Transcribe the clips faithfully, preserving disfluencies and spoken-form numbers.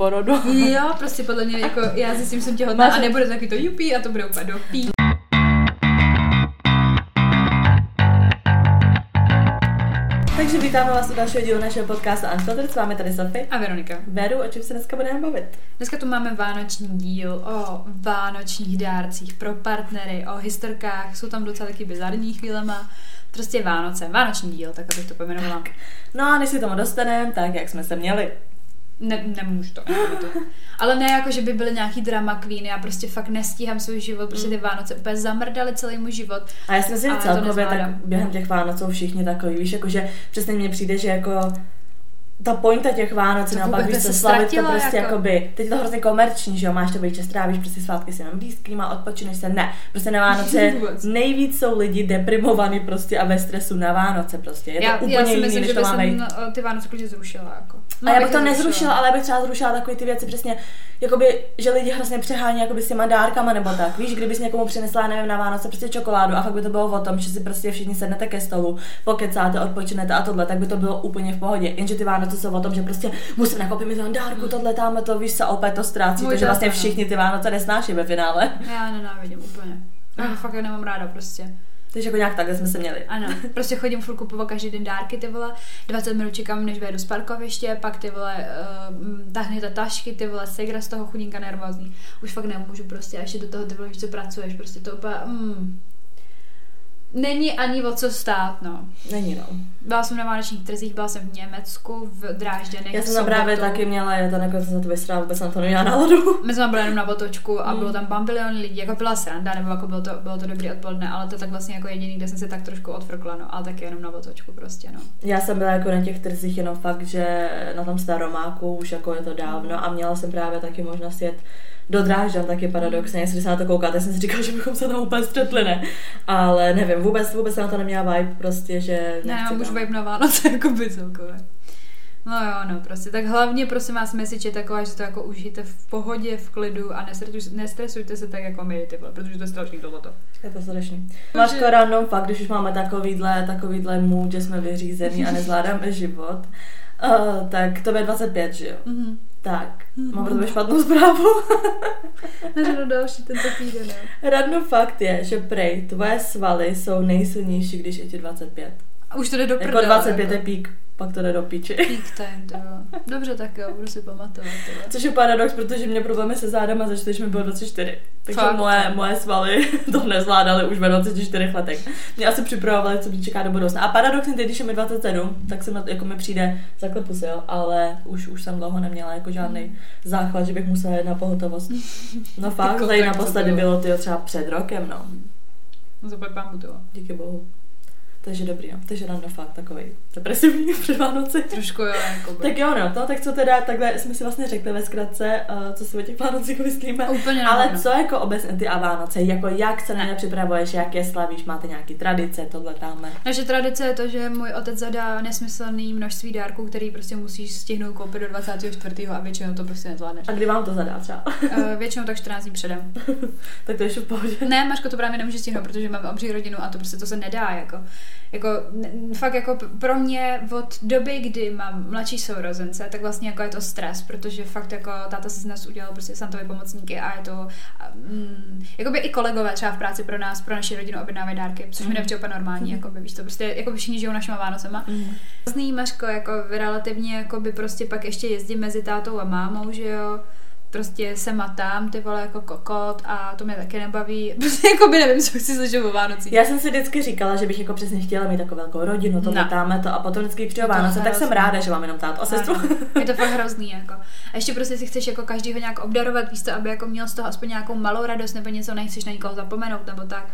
porodu. Jo, prostě podle mě jako já zjistím, jsem těhotná a nebude taky to jupí a to bude úplně dopí. Takže vítáme vás u dalšího dílu našeho podcastu Unspotters, máme tady Sophie a Veronika. Veru, o čem se dneska budeme bavit? Dneska tu máme vánoční díl o vánočních dárcích pro partnery, o historkách, jsou tam docela taky bizarní chvílema. Prostě Vánoce, vánoční díl, tak abych to pojmenovala. Tak. No a než si tomu dostaneme, tak jak jsme se měli. Ne, nemůžu to, to. Ale ne jako, že by byly nějaký drama queen, já prostě fakt nestíhám svůj život, prostě ty Vánoce úplně zamrdaly celý můj život. A já si myslím, že celkově tak během těch Vánoců všichni takový, víš, jakože přesně mně přijde, že jako ta pointa těch Vánoc, no pak víš, se slavit to prostě jako by, teď je to hrozně komerční, že jo, máš to být, strávíš prostě svátky s jenom blízkým a odpočineš se, ne, prostě na Vánoce nejvíc jsou lidi deprimovaní prostě a ve stresu na Vánoce prostě, je to já, úplně já si jiný, myslím, než to máme. Já si myslím, že jsem ty Vánoce klidně zrušila, jako. No, a já bych to nezrušila, ale já bych třeba zrušila takové ty věci přesně, jakoby, že lidi hrozně přehání jakoby s těma dárkama nebo tak, víš, kdybys někomu přinesla, nevím, na Vánoce prostě čokoládu a fakt by to bylo o tom, že si prostě všichni sednete ke stolu, pokecáte, odpočinete a tohle, tak by to bylo úplně v pohodě, jenže ty Vánoce jsou o tom, že prostě musím nakoupit milion dárků, tohle táme to, víš, se opět to ztrácí, můj takže vlastně ne. Všichni ty Vánoce nesnáší ve finále. Já nenávidím úplně, já fakt nemám ráda prostě. Takže jako nějak takhle jsme se měli. Ano, prostě chodím furt kupovat každý den dárky, ty vole, dvacet minut čekám, než vedu z parkoviště, pak ty vole, uh, tahne ta tašky, ty vole, segra z toho chudinka nervózní. Už fakt nemůžu prostě, a ještě do toho ty vole, co pracuješ, prostě to úplně, mm. Není ani o co stát, no. Není, no. Byla jsem na vánočních trzích, byla jsem v Německu, v Drážďanech. Já jsem tam právě taky měla, já to nakonec jsem za to vysrala, vůbec jsem to neměla náladu. My jsme byli jenom na otočku a mm. bylo tam bambilion lidí, jako byla sranda, nebo jako bylo to, bylo to dobrý odpoledne, ale to tak vlastně jako jediný, kde jsem se tak trošku odfrkla, no, ale taky jenom na otočku prostě, no. Já jsem byla jako na těch trzích jenom fakt, že na tom Staromáku už jako je to dávno a měla jsem právě taky možnost jet do Drážďan, taky paradoxně, jestli se na to koukáte, jsem si říkala, že bychom se tam úplně střetli, ne? Ale nevím, vůbec, vůbec jsem na to neměla vibe, prostě, že ne, já už vibe na Vánoce, jako by celkové. No jo, no, prostě, tak hlavně, prosím vás, message je taková, že to jako užijte v pohodě, v klidu a nestresujte, nestresujte se tak, jako my, tyhle, protože to je strašný tohleto. Je to strašný. Máš to random fakt, když už máme takovýhle, takovýhle mood, že jsme vyřízený a nezvládáme život, uh, tak to je dvacet pět, že jo? Mm-hmm. Tak, mám pro tebe špatnou zprávu. Neřadu další tento týden. Radno fakt je, že prej, tvoje svaly jsou nejsilnější, když je ti dvacet pět. A už to jde do prdele. Jako dvacet pět je pík, pak to jde do píči. Pík time, to bylo. Dobře, tak jo, budu si pamatovat. Tohle. Což je paradox, protože mě problémy se zádama začaly, že mi bylo dvacet čtyři. Takže moje, moje svaly to nezvládaly už ve dvaceti čtyřech letech. Mě asi připravovali, co mě čeká do budoucna. A paradoxně, teď, když je mi dvacet sedm, tak se jako mi přijde zaklepu sil, ale už, už jsem dlouho neměla jako žádný základ, že bych musela jít na pohotovost. No fakt, tady naposledy bylo, bylo tyjo, třeba před rokem, no. No zapojpám to. Díky bohu. Takže dobrý, no. Takže rando fakt takovej depresivní před Vánoci. Trošku jo, jako by. Tak jo, no, to, tak co teda, takhle jsme si vlastně řekli ve zkratce, uh, co si o těch Vánocích myslíme. Úplně ale nevím. Co jako obecně ty a Vánoce, jako jak se na ně připravuješ, jak je slavíš, máte nějaký tradice, tohle dáme. Naše tradice je to, že můj otec zadá nesmyslný množství dárků, který prostě musíš stihnout koupit do dvacátého čtvrtého a většinou to prostě nezvládneš. A kdy vám to zadá třeba? uh, většinou tak čtrnáct dní předem. Tak to ještě v pohodě. Ne, Maško, to právě nemůže stihnout, protože mám obří rodinu a to prostě to se nedá jako. Jako, fakt jako pro mě od doby, kdy mám mladší sourozence, tak vlastně jako je to stres, protože fakt jako táta se z nás udělal prostě santový pomocníky a je to a, mm, jakoby i kolegové třeba v práci pro nás, pro naši rodinu objednávají dárky, což mi nepřijde úplně normální, jakoby, víš to, prostě jako všichni žijou našima Vánocema. Zný Mařko, jako relativně jakoby prostě pak ještě jezdí mezi tátou a mámou, že jo. Prostě se matám, ty vole, jako kokot a to mě taky nebaví. Prostě jako by nevím, co chci slyšet o Vánocích. Já jsem si vždycky říkala, že bych jako přesně chtěla mít takovou velkou rodinu, to no. Matáme to a potom vždycky přijde Vánoce, tak hrozný. Jsem ráda, že mám jenom tátu a sestru. Je to fakt hrozný, jako. A ještě prostě si chceš jako každýho nějak obdarovat, víš to, aby jako měl z toho aspoň nějakou malou radost nebo něco, nechceš na někoho zapomenout nebo tak.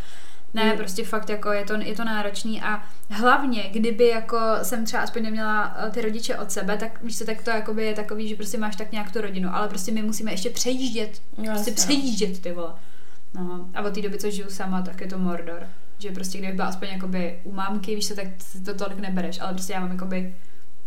Ne, prostě fakt jako je to, je to náročný a hlavně, kdyby jako jsem třeba aspoň neměla ty rodiče od sebe, tak víš se, tak to jakoby je takový, že prostě máš tak nějak tu rodinu, ale prostě my musíme ještě přejíždět, yes, prostě no. přejíždět, ty vole. No, a od té doby, co žiju sama, tak je to mordor, že prostě kdyby byla aspoň jakoby u mámky, víš se, tak to tolik nebereš, ale prostě já mám jakoby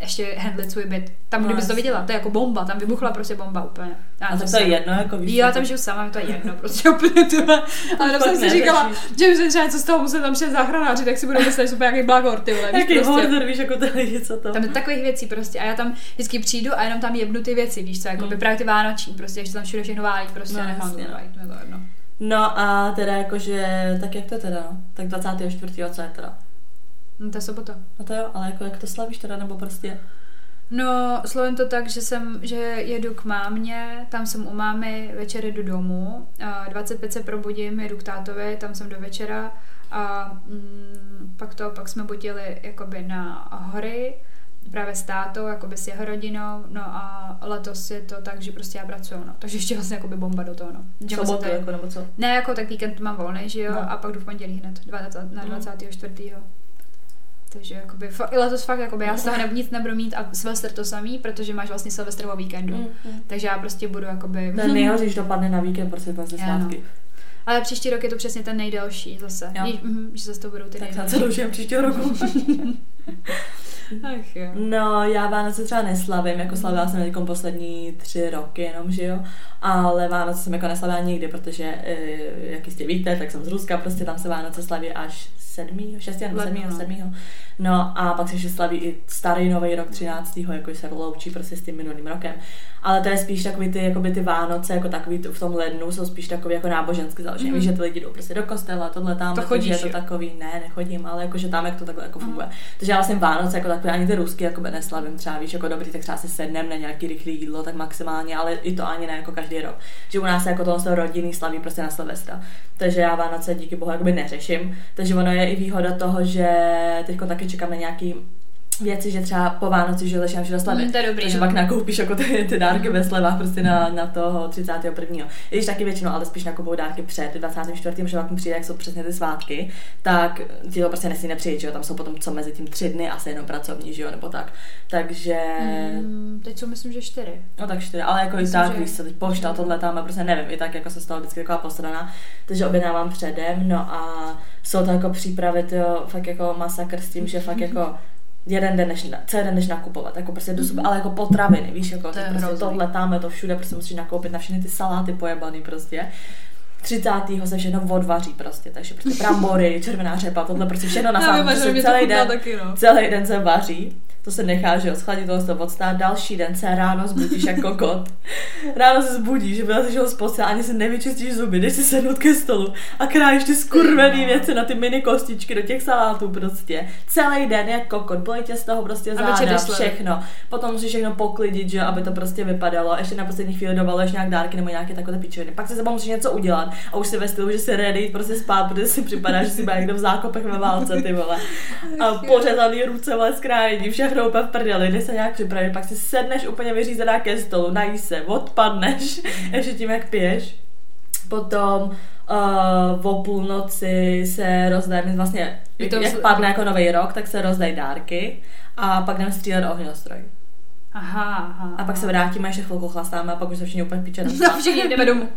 ještě handlit svůj byt. Tam, no, kdybys to viděla, to je jako bomba, tam vybuchla prostě bomba úplně. Já, a to, to je jedno, jako víš. Já tam žiju sama, to je jedno, prostě úplně tyhle. Ale tam jsem si říkala, že už třeba něco z toho musím tam přijít záchranáři, tak si budu myslet, že to nějaký blagor, ty vole. Jaký horder, víš, jako tady něco tam. Tam je takových věcí prostě a já tam vždycky přijdu a jenom tam jebnu ty věci, víš co, jako hmm. vyprávět ty vánoční, prostě ještě tam všude všechno válí, prostě no, nechám to válí, to je to jedno. No a teda jakože, tak jak to teda, tak dvacátého čtvrtého co je teda? No to je sobota. No to jo, ale jako jak to slavíš teda, nebo prostě? No, slavím to tak, že jsem, že jedu k mámě, tam jsem u mámy, večer jdu domů, dvacet pět se probudím, jedu k tátovi, tam jsem do večera a mm, pak to, pak jsme budili jakoby na hory, právě s tátou, jakoby s jeho rodinou, no a letos je to tak, že prostě já pracuju, no, takže ještě vlastně jakoby bomba do toho, no. Sobotu tady, jako, nebo co? Ne, jako tak víkend mám volný, že jo, no. A pak jdu v pondělí hned, dvacátého na dvacátého čtvrtého Takže jakoby, i letos fakt, jakoby, já z toho nic nebudu mít a Silvestr to samý, protože máš vlastně Silvestrovo víkendu. Mm, mm. Takže já prostě budu jakoby... To je nejhorší, když dopadne na víkend, prostě vlastně svátky. No. Ale příští rok je to přesně ten nejdelší zase. Jí, mm, že zase to budou ty nejdelší. Tak já to dožijem příštího roku. Ach jo. No, já Vánoce třeba neslavím, jako slavila jsem někom poslední tři roky jenom, že jo, ale Vánoce jsem jako neslavila nikdy, protože, jak jistě víte, tak jsem z Ruska, prostě tam se Vánoce slaví až sedmého, šestého, sedmého, sedmého. No a pak se ještě slaví i starý nový rok třináctého, jakože se loučí prostě s tím minulým rokem. Ale to je spíš takový ty, jakoby ty Vánoce, jako takový v tom lednu, jsou spíš takový jako náboženský založený. Mm-hmm. Víš, že ty lidi jdou prostě do kostela, tohle tam, to chodíš, je to takový, ne, nechodím, ale jakože tam, jak to takhle jako funguje. Mm-hmm. Takže já vlastně Vánoce jako takové ani ty rusky jakoby neslavím, třeba víš, jako dobrý, tak třeba si sednem na nějaký rychlý jídlo, tak maximálně, ale i to ani ne jako každý rok. Že u nás jako toho se rodiny slaví prostě na Silvestra. Takže já Vánoce díky bohu jakoby neřeším. Takže ono je i výhoda toho, že teďko taky čekám na nějaký věci, že třeba po Vánoci, že začínám všechno slavit. Mm, to je dobrý, takže no. Pak nakoupíš jako ty, ty dárky ve slevách prostě na, na toho třicátého prvního I když taky většinou, ale spíš nakupuju dárky před dvacátým čtvrtým že pak mi přijde, jak jsou přesně ty svátky, tak ti to prostě nesmí nepřijít, že jo, tam jsou potom co mezi tím tři dny, asi jenom pracovní, že jo, nebo tak. Takže... Mm, teď jsou myslím, že čtyři. No tak čtyři, ale jako myslím, i tak, víš že... co, teď pošta, tohle tam, prostě nevím, i tak jako se stalo vždycky taková postrana, takže objednávám předem, no a jsou to jako přípravy, tyjo, fakt jako masakr s tím, že fakt jako jeden den než, co jeden než nakupovat, jako prostě do sebe, ale jako potraviny, víš, jako to prostě tohle, tamhle, to všude, prostě musíš nakoupit na všechny ty saláty pojebaný prostě. třicátého se všechno odvaří prostě, takže prostě brambory, červená řepa, tohle prostě všechno na sám, prostě celý den, taky, no. Celý den se vaří. To se nechá, že jo, schladí toho se odstát, další den se ráno zbudíš jako kot. Ráno se zbudíš, že byla se z postele, ani si nevyčistíš zuby, jdeš si sednout ke stolu a krájíš ty skurvený věci na ty mini kostičky do těch salátů prostě. Celý den jako kot, bolí tě z toho prostě záda, všechno. Potom musíš všechno poklidit, že aby to prostě vypadalo, ještě na poslední chvíli dovaluješ nějak dárky nebo nějaké takové pičoviny. Pak se sebou musíš něco udělat a už si ve stylu, že si ready prostě spát, protože si připadáš, že si má někdo v zákopech ve válce, ty vole. A pořezaný ruce, vole, skrájení, všechno úplně v prdeli, jde se nějak připravit, pak si sedneš úplně vyřízená ke stolu, nají se, odpadneš, ještě tím, jak piješ. Potom uh, o půlnoci se rozdají, vlastně, jak padne jako nový rok, tak se rozdají dárky a pak jdeme střílet ohňostroj. Aha, aha. A pak se vrátíme, ještě chvilku chlastáme a pak už se všichni úplně piče spát. No, všichni jdeme domů.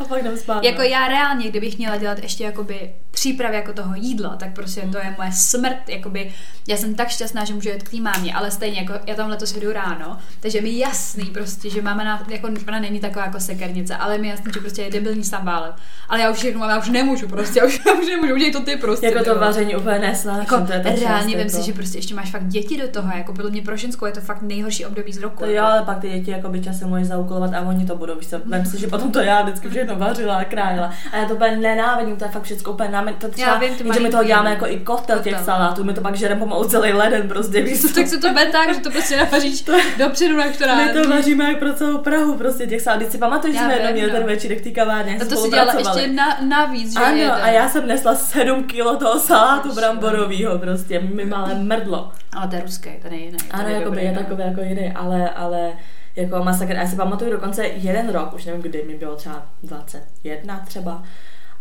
A pak jdeme spát. Jako no. Já reálně, kdybych měla dělat ještě jakoby přípravy jako toho jídla, tak prostě mm. to je moje smrt, jakoby, já jsem tak šťastná, že můžu jít k tý mámě, ale stejně, jako já tam letos jdu ráno, takže mi jasný prostě, že máma na, jako, ona není taková jako sekernice, ale mi jasný, že prostě je debilní sám válet. Ale já už já už nemůžu prostě, já už, já už nemůžu, udělej to ty prostě. Jako to vaření úplně nesnáším, jako, to je tak reálně vím si, že prostě ještě máš fakt děti do toho, jako podle mě pro ženskou je to fakt nejhorší období z roku. To jo, ale pak ty děti jakoby časem můžeš zaúkolovat a oni to budou, víš, vem si, že potom to já vždycky všechno vařila a krájela. A já to úplně nenávidím, to je fakt všechno úplně nám to třeba, že my toho děláme jako i kotel těch salátů, my to pak žereme pomalu celý leden prostě, víš. Tak se to bude tak, že to prostě navaříš dopředu, jak to rád. My to vaříme jak pro celou Prahu prostě těch salátů. Si pamatuješ, že jsme jednou měli ten večírek v té kavárně, spolupracovali. Ještě na, navíc, že ano, jeden. A já jsem nesla sedm kilo toho salátu bramborového prostě, mi malé mrdlo. Ale to je ruský, to nejde. Ano, jakoby je takové jako jiný, ale, ale jako masakr. A já si pamatuju dokonce jeden rok, už nevím kdy, mi bylo třeba dvacet jedna třeba.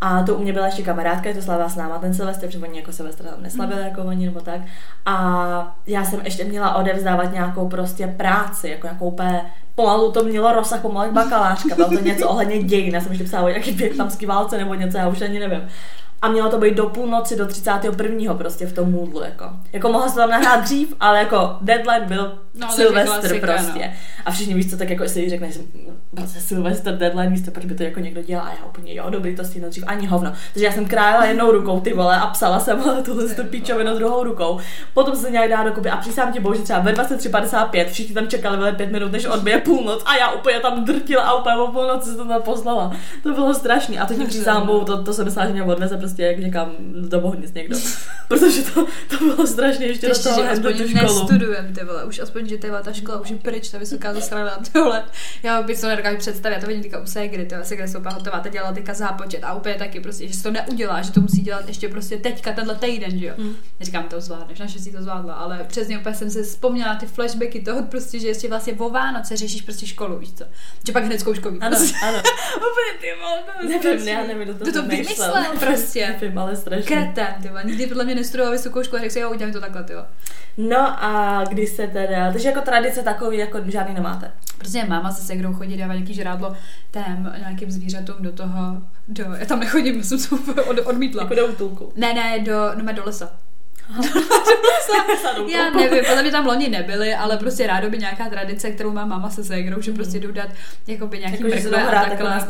A to u mě byla ještě kamarádka, je to slavila s náma ten Silvestr, protože oni jako Silvestra tam neslavili mm. jako oni nebo tak. A já jsem ještě měla odevzdávat nějakou prostě práci, jako nějakou úplně, pomalu to mělo rozsah, pomalu jak bakalářka, bylo to něco ohledně dějin, já jsem ještě psala o nějaký větnamský válce nebo něco, já už ani nevím. a mělo to být do půlnoci, do třicátého prvního prostě v tom Moodlu, jako. Jako mohla se tam nahrát dřív, ale jako deadline byl no, Silvestr prostě. No. A všichni víš co, tak jako si řekneš, Silvestr, deadline, víš co, proč by to jako někdo dělal, a já úplně, jo, dobrý, to stihnu dřív, ani hovno. Takže já jsem krájela jednou rukou, ty vole, a psala jsem tuhle píčovinu druhou rukou. Potom se nějak dá dokupy a přísám tě bohu, že třeba ve dvacet tři padesát pět všichni tam čekali vele pět minut, než odbije půlnoc a já úplně tam drtila a úplně o půlnoci se to tam poslala. To bylo strašný. A to tím přísám bohu, to, to se dostala, že mě odveze prostě jak někam do bohnic někdo. Protože to, to bylo strašně ještě do toho hned do tu školu. Nestudujeme, ty vole, už aspoň, že ta škola už je pryč, ta vysoká zasraná, tohle. Já bych to nedokážu představit, já to vidím teďka u ségry, ty ségry jsou hotová, ta dělala teďka zápočet a úplně taky prostě, že se to neudělá, že to musí dělat ještě prostě teďka tenhle týden, že jo. Mm. Říkám, to zvládneš, naše si to zvládla, ale přesně úplně jsem si vzpomněla ty flashbacky toho, prostě, že ještě vlastně o Vánoce řešíš prostě školu, víš co. Že pak hned zkouškový. Ano, ano. Úplně ty vole, to nevím, já nevím, to to vymyslel prostě. Nevím, ale strašně. Kretén, ty vole, nikdy podle mě nestudoval vysokou školu, řekl si, jo, udělám to takhle, ty vole. No a když se teda, takže jako tradice takový, jako žádný nemáte. Protože máma se ségrou chodí, dává nějaký žrádlo tém nějakým zvířatům do toho, do, já tam nechodím, já jsem se od, odmítla. Jako do útulku. Ne, ne, do, no, do lesa. Já nevím, podle mě tam loni nebyly, ale prostě rádo by nějaká tradice, kterou má máma se ségrou, že prostě jdu dát jakoby nějaký jako, brkle a takhle.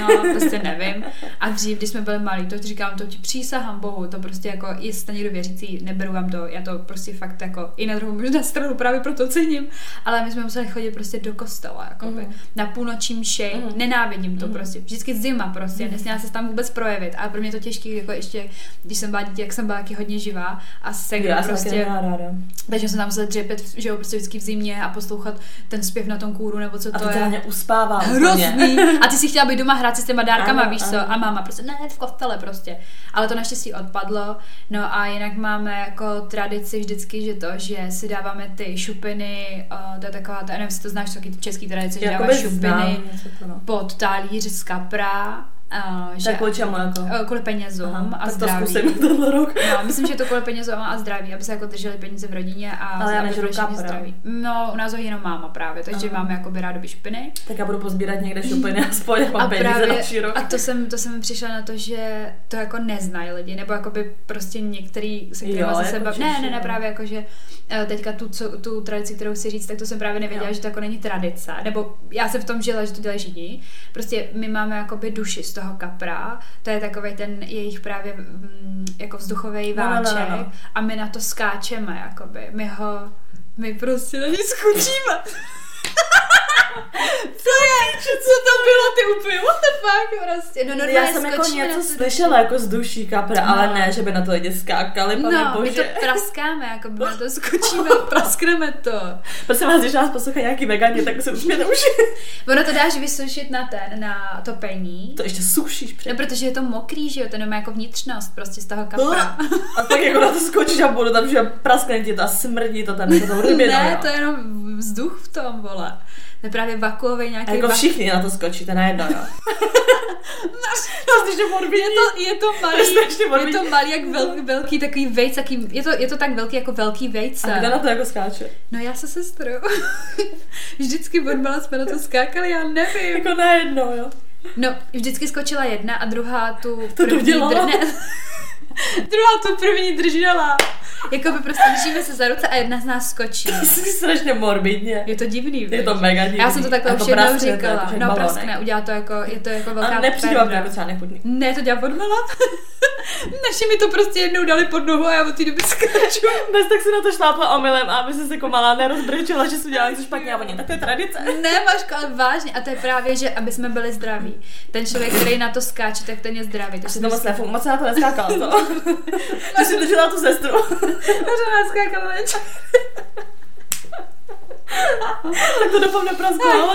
No, prostě nevím. A dřív, když jsme byli malí, to říkám, to ti přísahám bohu, to prostě jako, jestli někdo věřící, neberu vám to, já to prostě fakt jako, i na druhou možná stranu právě proto cením, ale my jsme museli chodit prostě do kostela, jakoby, mm. na půlnoční mši, mm. nenávidím to mm. prostě, vždycky zima prostě, mm. nesměla se tam vůbec projevit a pro mě to těžký, jako ještě, když jsem byla dítě, jak jsem byla taky hodně živá, a segra prostě. Takže jsem tam musela dřepět, že jo, prostě vždycky v zimě a poslouchat ten zpěv na tom kůru, nebo co to, to je. A to mě uspává. Hrozný. A ty si chtěla být doma hrát si s těma dárkama, ano, víš ano. co? A máma prostě, ne, v kostele prostě. Ale to naštěstí odpadlo. No a jinak máme jako tradici vždycky, že to, že si dáváme ty šupiny, o, to je taková, to, nevím, jestli to znáš, taky český tradice, že dáváš šupiny pod talíř z kapra. Uh, že, tak kvůli čemu jako? Uh, kvůli penězům. Aha, a zdraví. To tenhle rok. No, myslím, že to kvůli penězům a zdraví, aby se jako drželi peníze v rodině a zdraví, zdraví. No, u nás ho jenom máma právě, takže aha. máme jakoby rádoby šupiny. Tak já budu pozbírat někde šupiny aspoň a mám peníze na příští rok. A to jsem, to jsem přišla na to, že to jako neznají lidi, nebo jakoby prostě některý se kterýma se seba... Ne, ne, ne, právě jako, že teďka tu, co, tu tradici, kterou si říct, tak to jsem právě nevěděla, jo. Že to jako není tradice. Nebo já jsem v tom žila, že to dělají Židi. Prostě my máme jakoby duši z toho kapra, to je takovej ten jejich právě mm, jako vzduchovej váček no, no, no. a my na to skáčeme, jakoby. My ho, my prostě na ně skučíme. Co je? Co to bylo? Ty úplně, what the fuck? Prostě. No, já jsem jako něco slyšela jako z duší kapra, no. ale ne, že by na to lidi skákali, pane no, bože. No, my to praskáme, jako by na to skočíme, praskneme to. Prosím vás, když nás poslouchá nějaký vegani, tak se už mě neuží. Ono to dáš vysušit na ten, na topení. To ještě sušíš před. No, protože je to mokrý, že jo, to nemá jako vnitřnost prostě z toho kapra. No. A tak jako na to skočíš a budu tam, že praskne ti to a smrdí to tam, to tam rybě, ne, no, to je jenom vzduch v tom, vole. To je právě vakuovej nějaký... A jako všichni vaku... na to skočíte, najednou, jo. je, to, je to malý, je to malý, jak velký, velký takový vejc, taký, je, to, je to tak velký, jako velký vejce. A kdo na to jako skáče? No já se sestrou. Vždycky odmala jsme na to skákali, já nevím. Jako najednou, jo. No, vždycky skočila jedna a druhá tu to první drne. Druhá tu první držela. Jakoby prostě držíme se za ruce a jedna z nás skočí. To je strašně morbidně. Je to divný. Je věc. To mega divný. Já jsem to takhle už jednou říkala. No balonek. Praskne, udělá to jako, je to jako velká perna. A nepřijde vám jako třeba nechutný. Ne, to dělá podmala. Naši mi to prostě jednou dali pod nohu a já od té doby skraču. Dnes tak si na to šlápla omylem a aby se jako malá nerozbrečela, že si udělala něco špatně a oni, tak to je tradice. Ne, Maško, ale vážně. A to je právě, že aby jsme byli zdraví. Ten člověk, který na to skáče, tak ten je zdravý. Takže to moc nefum, moc se na to neskákala, to. Ty jsi držela tu sestru. Držela skákala nečo. Tak to doufám nepraskala.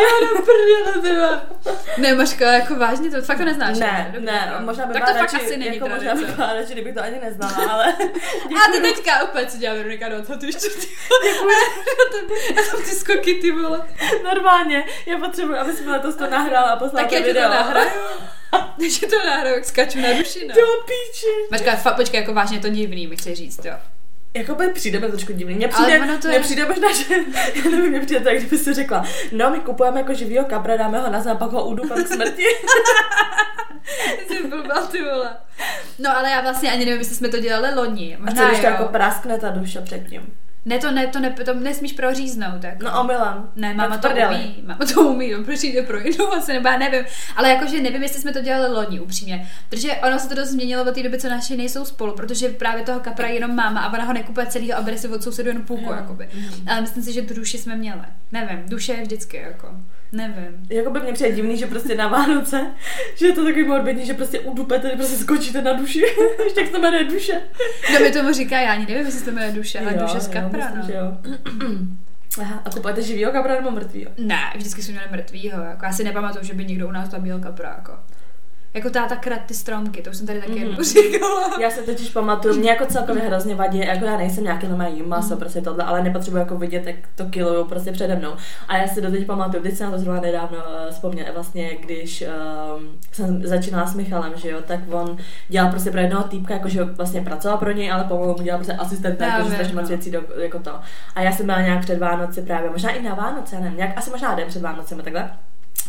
Ne, Maško, jako vážně, to fakt to neznáš. Ne, ne, ne možná by tak to fakt asi není jako možná by byla radši, kdybych to ani neznala, ale... A ty teďka opět, co dělá Veronika, no to ty ještě... Děkuji. Já jsem ty skoky, ty vole. Normálně, já potřebuji, aby jsme letos to nahrála a poslala to video. Tak já ti to nahraju. Takže to nahraju, jak skáču na rušinu. Do píči. Maško, počkej, jako vážně to divný, mi chci říct, jo. Jakoby přijde mi trošku divný. Mně přijde, to je... přijde možná, že... Já nevím, mně přijde to, jak kdyby si řekla, no my kupujeme jako živýho kapra, dáme ho na zápak, ho udupám k smrti. Jsi blbá, ty vole. No ale já vlastně ani nevím, jestli jsme to dělali loni. Možná, a co když to jako praskne ta duše předtím? Ne, to, ne, to, ne, to nesmíš proříznout. Jako. No omylem. Ne, máma to umí. Máma to umí, no, proč jde pro inovace, nebo já nevím. Ale jakože nevím, jestli jsme to dělali loni, upřímně. Protože ono se to dost změnilo od té doby, co naši nejsou spolu, protože právě toho kapra jenom máma a ona ho nekupuje celýho a bere si od sousedu jenom půlku, no. Jakoby. Ale myslím si, že tu duši jsme měli. Nevím, duše je vždycky, jako. Nevím. Jakoby mě přijde divný, že prostě na Vánoce, že je to takový odbědný, že prostě udupete, prostě skočíte na duši, že tak se jmenuje duše. No mi tomu říká, já ani nevím, jestli se to jmenuje duše, ale jo, duše z kapra, myslím, no. Aha, a kupujete živýho kapra nebo mrtvýho? Ne, vždycky jsme měli mrtvýho, jako já si nepamatuju, že by někdo u nás tam byl kapra, jako. Jako táta krát ty stromky, to už jsem tady taky mm. říkala. Já se totiž pamatuju, mě jako celkově hrozně vadí, jako já nejsem nějaký normální maso, prostě tohle, ale nepotřebuji jako vidět, jak to kilujou prostě přede mnou. A já si doteď pamatuju, když jsem na to zrovna nedávno uh, vzpomněla, vlastně když um, jsem začínala s Michalem, že jo, tak on dělal prostě pro jednoho týpka, jakože vlastně pracoval pro něj, ale pomalu mu dělal prostě asistenta, jakože strašně moc věcí do, jako to. A já jsem byla nějak před Vánoci právě, možná i na Vánoce, nevím, nějak, asi možná den před Vánocemi takhle.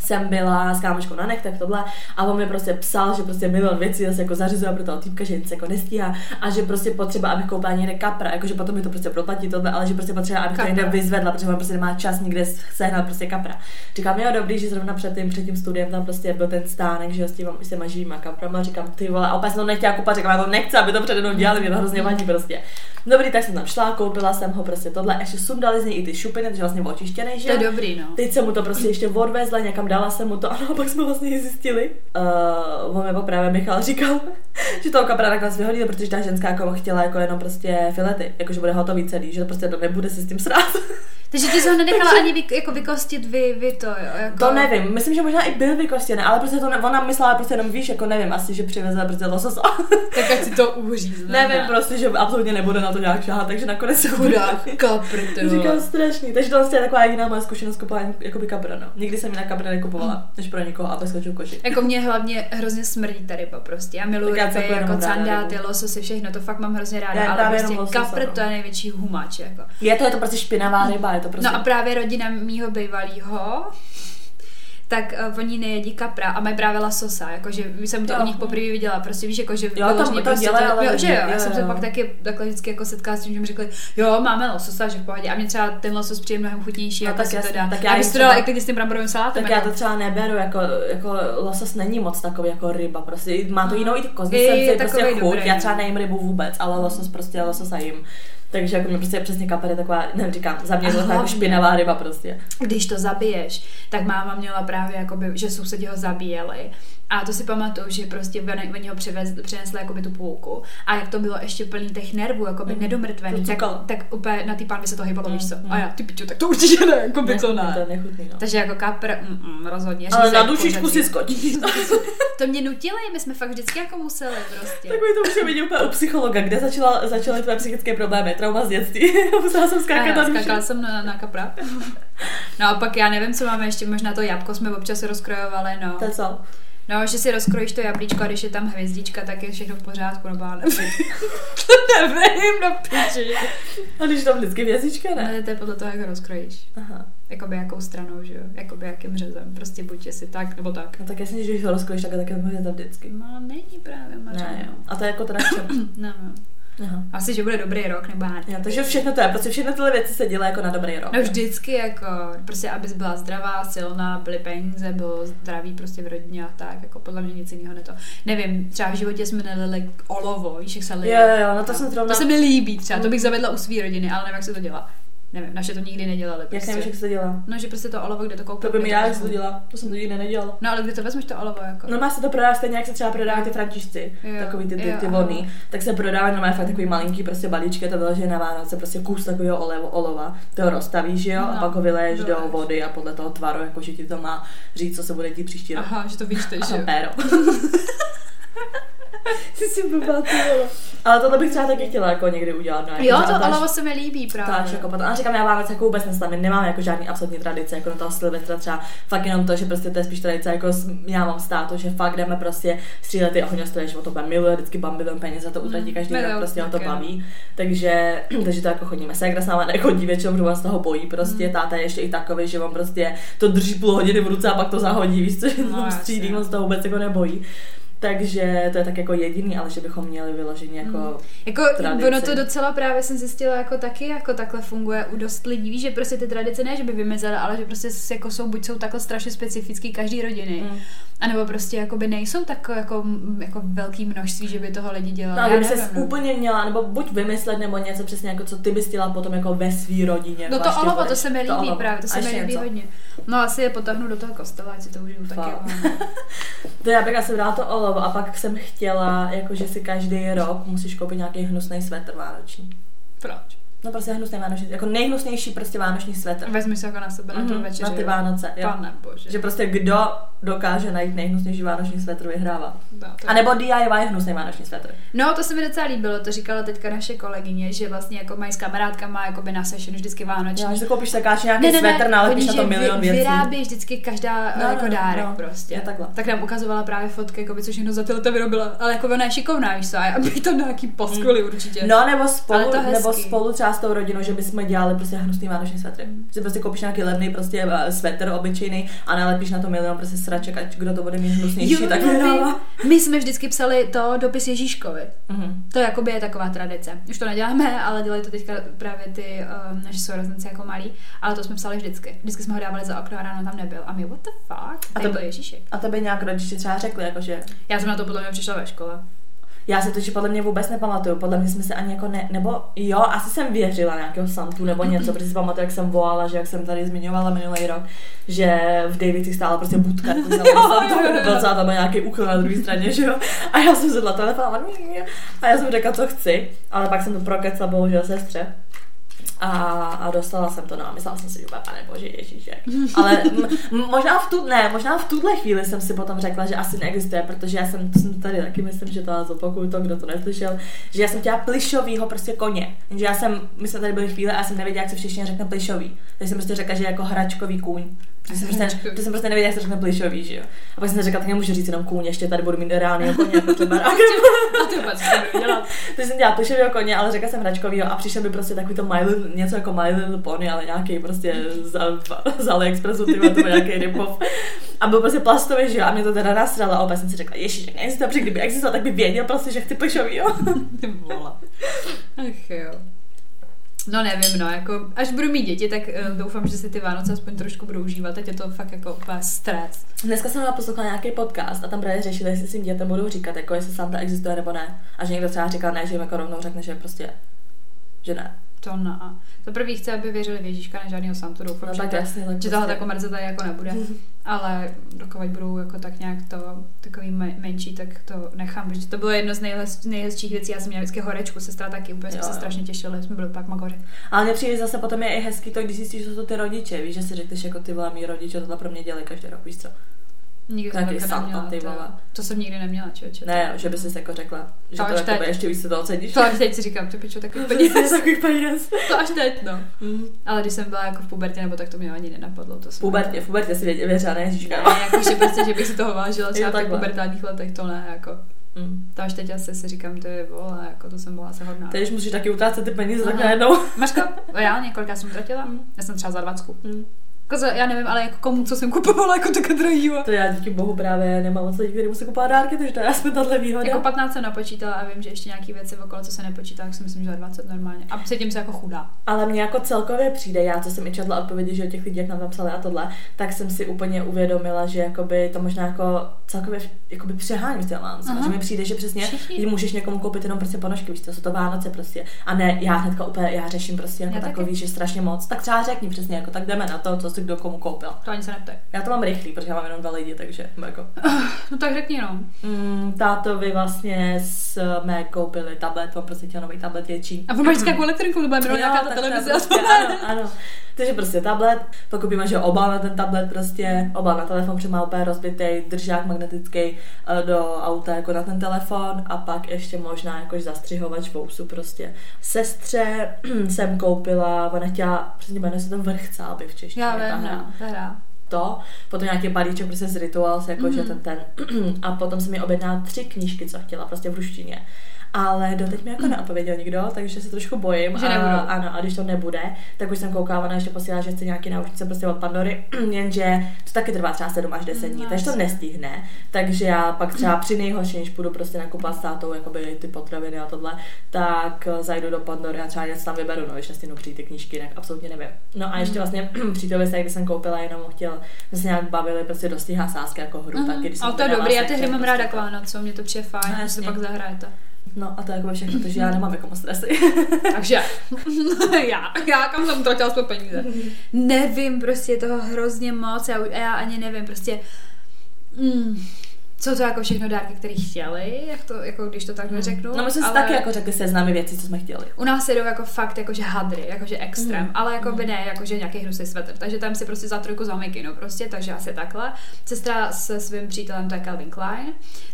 Jsem byla s kámoškou na nechtech, tohle, a on mi prostě psal, že prostě milion věcí zase jako zařizuje pro toho týpka, že nic jako nestíhá a že prostě potřeba, abych koupila někde kapra, jakože potom mi to prostě proplatí tohle, ale že prostě potřeba, abych to někde vyzvedla, protože on prostě nemá čas nikde sehnat prostě kapra. Říkám, jo, dobrý, že zrovna před tím, před tím studiem tam prostě byl ten stánek, že jo, s těma, s těma živýma kaprama, říkám, ty vole, a opět jsem to nechtěla koupat, říkám, já to nechci, aby to přede mnou dělali, mě to hrozně vadí prostě. Dobrý, tak jsem tam šla, koupila jsem ho prostě tohle, ještě sundali z něj i ty šupiny, takže vlastně byl očištěný, že? To je dobrý, no. Teď jsem mu to prostě ještě odvezla, někam dala jsem mu to, ano, a pak jsme vlastně zjistili. Uh, on nebo právě Michal říkal, že toho kapra nakonec vyhodil, protože ta ženská jako chtěla jako jenom prostě filety, jakože bude hotový celý, že to prostě to nebude se s tím srát. Takže ty jsi ho nenechala takže... ani vy, jako vykostit vy, vy to, jo? Jako... To nevím, myslím, že možná i byl vykostěný, ale prostě to ne, ona myslela prostě jenom, víš, jako nevím, asi, že přivezla prostě lososa. Tak ať si to uřízne. Nevím, ne? Prostě, že absolutně nebude na to nějak šáhat, takže nakonec se chudá kapr, to říkám strašný, takže to vlastně je taková jediná moje zkušenost kupování jakoby kapra, no. Nikdy jsem jinak kapra nekupovala, než pro někoho, aby skočil koši. Jako mě hlavně hrozně smrdí ta ryba prostě, já miluji ryby, jako candáty, lososy, všechno, to fakt mám hrozně ráda, ale prostě kapr to je největší humáč, jako. Je to, je to prostě špinavá ryba. Prostě... No a právě rodina mýho bývalýho, tak uh, oni nejedí kapra a mají právě lasosa, jakože jsem to jo. U nich poprvé viděla, prostě víš, jakože vyloženě prostě dělá, to, ale jo, že jo, jo, já jsem se pak taky takhle vždycky jako setkala s tím, že mi řekli, jo, máme lososa, že v pohodě, a mě třeba ten losos přijde mnohem chutnější, no, jako tak si jasný, to dá, tak já abych to dala i klidně s tím bramborovým salátem. Tak já to třeba neberu, jako, jako losos není moc takový jako ryba, prostě má to jinou i konzistenci, prostě chuť, já třeba nejím rybu vůbec, ale losos prostě lososa jím. Takže jako mi prostě přesně kapra taková, nevím, říkám, za mě byla taková špinavá ryba prostě. Když to zabiješ, tak máma měla právě jakoby, že sousedi ho zabíjeli. A to si pamatuju, že prostě oni ho přinesli jakoby tu půlku. A jak to bylo ještě plný těch nervů, jakoby mm. nedomrtvený, tak, tak úplně na té pánvi se to hýbalo, mm. víš co? Mm. A já, ty piču, tak to určitě ne, jako by to ne. To nechutný, no. Takže jako kapr, mm, mm, rozhodně. Ale na dušičku si skočí. To mě nutili, my jsme fakt vždycky jako museli prostě. Tak mi to musíme vidět úplně u psychologa, kde začala, začaly tvé psychické problémy, trauma z dětství. Musela jsem skákat na duši. Skákala jsem na, na kapra. No a pak já nevím, co máme ještě, možná to jabko jsme občas rozkrojovali, no. To co? No, že si rozkrojíš to jablíčko a když je tam hvězdička, tak je všechno v pořádku, no bále. Nevím, no piči. A když tam vždycky hvězdička, ne? No, to je podle toho, jak ho rozkrojíš. Aha. Jakoby jakou stranou, že jo? Jakoby jakým řezem. Prostě buď jestli tak, nebo tak. No tak jasně, že když ho rozkrojíš, tak je taky hvězda vždycky. No, není právě, Mařeno. Ne, jo. A to je jako teda no, no. Aha. Asi, že bude dobrý rok, nebo já nevím. Takže všechno to je, prostě všechno tyhle věci se dělá jako na dobrý rok. No vždycky jako, prostě abys byla zdravá, silná, byly peníze, bylo zdraví prostě v rodině a tak, jako podle mě nic jiného ne to. Nevím, třeba v životě jsme nelili olovo, víš, jak se lili. Jo, jo, no to jsem zrovna... To se mi líbí třeba, to bych zavedla u svý rodiny, ale nevím, jak se to dělá. Nevím, naše to nikdy nedělali. Prostě. Jak nevím, jak se to dělá? No, že prostě to olovo, kde to koupíš. To by mi já, jak se to dělá. To jsem to nikdy nedělala. No, ale kde to vezmeš to olovo jako? No, má se to prodá stejně, jak se třeba prodávají ty františci, takový ty, ty, ty vlny. Tak se prodávají, no má fakt takový malinký prostě balíčky, to bylo, že na Vánoce prostě kus takového olevo, olova, ty ho rozstavíš, jo, no, a pak ho vyleješ do vody a podle toho tvaru, jakože ti to má říct, co se bude dít příští rok. Aha, že to víš, že jo. Ty si blbá, ty vole. Ale tohle bych třeba taky chtěla jako někdy udělat. No, jako jo, to olovo se mi líbí právě. Jako, a říkám, já Vánoce jako vůbec neslavím, nemám jako žádný absolutní tradice, jako na toho Silvestra třeba fakt jenom to, že prostě to je spíš tradice, jako já mám státu, že fakt jdeme prostě střílet ty ohňostroje, že o to miluje, vždycky bambilem peněz za to utratí, každý mm, tak prostě o to baví. Takže, takže to jako chodíme. Ségra s náma nechodí většinou, protože z toho bojí prostě. Mm. Táta je ještě i takový, že on prostě to drží půl hodiny v ruce a pak to zahodí, víš co, že no, střídí, on z toho vůbec jako nebojí. Takže to je tak jako jediný, ale že bychom měli vyložit jako hmm. Jako tradici. Ono to docela právě jsem zjistila jako taky, jako takhle funguje u dost lidí, že prostě ty tradice ne, že by vymizela, ale že prostě jako jsou, buď jsou takhle strašně specifický každý rodiny, hmm. anebo prostě jakoby nejsou tak jako, jako velký množství, že by toho lidi dělali. No, ale by se úplně měla, nebo buď vymyslet, nebo něco přesně jako, co ty bys chtěla potom jako ve svý rodině. No to olovo, to se mi líbí to právě, to se mi líbí hodně. No asi je potahnu do toho kostela, ať si to užiju taky. To já bych asi dala to olovo. A pak jsem chtěla, jakože si každý rok musíš koupit nějaký hnusný svetr vánoční. Proč? No prostě hnusný vánoční, jako nejhnusnější prostě vánoční svetr. Vezmi si jako na sebe mm-hmm. na tu večeři. Na ty Vánoce, jo. Pane bože. Že prostě kdo dokáže najít nejhnusnější vánoční svetr, vyhrává. No, a nebo D I Y hnusný vánoční svetr. No to se mi docela líbilo, to říkala teďka naše kolegyně, že vlastně jako mají s kamarádkama jakoby na session vždycky vánoční. No, že koupíš takáč nějaký ne, ne, svetr, nalepíš na to milion věcí. Vyrábíš vždycky každá no, jako no, dárek no, prostě. Tak nám ukazovala právě fotky, jakoby což jenom za to vyrobila, ale jako ona je šikovná, víš co? A by to nějaký poskoli určitě. No nebo spolu, nebo spolu třeba s tou rodinou, že bychom dělali prostě hnusný vánoční svetr. Že prostě koupíš nějaký levný prostě svetr obyčejný a nalepíš na to milion prostě sraček, ať kdo to bude mít hnusnější, tak vyhrává. My jsme vždycky psali to dopis Ježíškovi. Mm-hmm. To jakoby je taková tradice. Už to neděláme, ale dělají to teďka právě ty um, naši sourozenci jako malí, ale to jsme psali vždycky. Vždycky jsme ho dávali za okno a ráno tam nebyl. A my what the fuck? A to byl Ježíšek. A to by nějak rodiče třeba řekli, jakože já jsem na to potom přišla ve škole. Já se to, že podle mě vůbec nepamatuju, podle mě jsme se ani jako ne, nebo jo, asi jsem věřila nějakého santu nebo něco, protože si pamatuju, jak jsem volala, že jak jsem tady zmiňovala minulý rok, že v Davidsích stála prostě budka, jako docela tam nějaký úkol na druhé straně, že jo, a já jsem zvedla telefon a já jsem řekla, co chci, ale pak jsem to prokecla bohužel sestře. A, a dostala jsem to, no a myslela jsem si, že pane bože, Ježíšek. Ale m- m- možná v tu, ne, možná v tuhle chvíli jsem si potom řekla, že asi neexistuje, protože já jsem, to jsem tady taky myslím, že to já zopakuju to, kdo to neslyšel, že já jsem chtěla plišovýho prostě koně. Jenže já jsem, my jsme tady byli chvíle a já jsem nevěděla, jak se v češtině řekne plišový. Takže jsem prostě řekla, že jako hračkový kůň. To jsem prostě, prostě nevěděla, jak se řekne plišový, že jo. A pak jsem řekla, tak nemůžu říct jenom kůň, ještě tady budu mít reálného koně jako ten barák. A ty vůbec nevěděla. Takže jsem dělala plišovýho koně, ale řekla jsem hračkovýho a přišel by prostě takový to My Little, něco jako My Little Pony, ale nějaký prostě z AliExpressu, ty má to nějaký ripov. A byl prostě plastový, že jo, a mě to teda nasrala a opět jsem si řekla, ježišek, nejsi dobře, kdyby existoval, tak by věděl prostě, že chci plišovýho. Ty vola. Ach jo. No nevím, no, jako, až budu mít děti, tak uh, doufám, že si ty Vánoce aspoň trošku budou užívat, teď je to fakt jako úplně stres. Dneska jsem poslouchala nějaký podcast a tam právě řešili, jestli svým dětem budou říkat, jako jestli Santa existuje nebo ne. A že někdo třeba říkal ne, že jim jako rovnou řekne, že prostě, že ne. To ne. To první chce, aby věřili v Ježíška, ne žádnýho Santu, doufám, no, že, tak, jasný, tak že tahle prostě. Ta komerce tady jako nebude. Ale dokud budou jako tak nějak to takový menší, tak to nechám, protože to bylo jedno z nejhezčích věcí. Já jsem měla vždycky horečku, sestra taky, úplně jsme se strašně těšili, jsme byli pak magoři. Ale mě přijde zase potom je i hezký to, když zjistíš, že jsou ty rodiče, víš, že si řekneš, jako ty vole, mý rodiče tohle pro mě dělají každý rok, víš co? Nikdy jsem taky neměla, ty vole. To, to jsem nikdy neměla, čoče. Ne, že by jsi jako řekla, že to, to až teď. Ještě víc se to oceníš. To až teď si říkám, ty pičo, takový peněz. Takový peněz. To až teď, no. Mm. Ale když jsem byla jako v pubertě, nebo tak to mě ani nenapadlo. To v pubertě, v pubertě si věřila, ne, Ježíška. Ne, jakože prostě, že bych si toho vážila třeba v těch pubertálních letech, to ne, jako. Mm. To až teď asi si říkám, to je vole, jako to jsem byla asi hodná. Teď musíš taky utrácet ty peníze tak najednou. Maška, reálně, kolika jsem utratila? Já jsem třeba za dvacku. Já nevím, ale jako komu, co jsem kupovala, jako taká drahýho. To já díky bohu právě nemám moc lidí, který musí kupovat dárky, takže to já jsme tato výhoda. Jako patnáct jsem napočítala a vím, že ještě nějaký věci okolo, co se nepočítá, tak si myslím, že dvacet normálně. A předtím se jako chudá. Ale mně jako celkově přijde, já co jsem i četla odpovědi, že od těch lidí, jak nám napsali a tohle, tak jsem si úplně uvědomila, že jakoby to možná jako celkově jakoby přehání v té lánce. Že mi přijde, že přesně že můžeš někomu koupit jenom prostě ponožky, víš, to jsou to Vánoce prostě. A ne, já hnedka úplně, já řeším prostě jako já takový, taky. Že strašně moc. Tak třeba řekni přesně, jako tak jdeme na to, co kdo komu koupil. To ani se neptej. Já to mám rychlý, protože já mám jenom dva lidi, takže jako. No tak řekni no. Mm, tátovi vlastně jsme koupili tablet, on prostě chtěl nový tablet větší. A on má vždycky jako elektroniku, to byla jenom nějaká ta televize. Prostě, ano, ano. Takže prostě tablet, pak kupíme, že obal na ten tablet prostě, obal na telefon, protože má úplně rozbitej držák magnetický do auta jako na ten telefon a pak ještě možná jakož zastřihovač vousu prostě. Sestře jsem koupila, ona chtěla, přesně jmenuje se to vrchcáby v češtině. Já Ta hra. Ta hra. To, potom nějaký balíček prostě z Rituals, jakože mm. ten ten. A potom jsem mi objednala tři knížky, co chtěla, prostě v ruštině. ale doteď mi jako neopověděl nikdo, takže se trošku bojím. Že a, ano, a když to nebude, tak už jsem koukala, ona ještě posílá, že chce nějaký náušnice prostě od Pandory, jenže to taky trvá třeba sedm až deset dní, takže to nestihne. Takže já pak třeba při nejhorší, než půjdu prostě nakupovat s tátou jakoby ty potraviny a tohle, tak zajdu do Pandory a třeba něco tam vyberu, no, když nestihnu přijít ty knížky, tak absolutně nevím. No a ještě vlastně přítel se, když jsem koupila, jenom chtěl, že se nějak bavili, prostě dostihá sázka jako hru, taky když jsem to je dobrý, já ty hry mám ráda k Vánocům, mě to přijde fajn, že se pak zahrajete. No a to je jako všechno, protože já nemám jako moc stresy. Takže já, já kam jsem tratila své peníze. Nevím, prostě toho hrozně moc, já, já ani nevím, prostě mm, co to jako všechno dárky, které chtěli, jak to, jako když to tak neřeknu. No my jsme si taky jako řekli seznamy věcí, co jsme chtěli. U nás jedou jako fakt jakože hadry, jakože extrém, mm. ale jako by ne, jakože nějaký hnusný svetr, takže tam si prostě za trojku za mikinu prostě, takže asi takhle. Sestra se svým přítelem, to je Calvin Klein,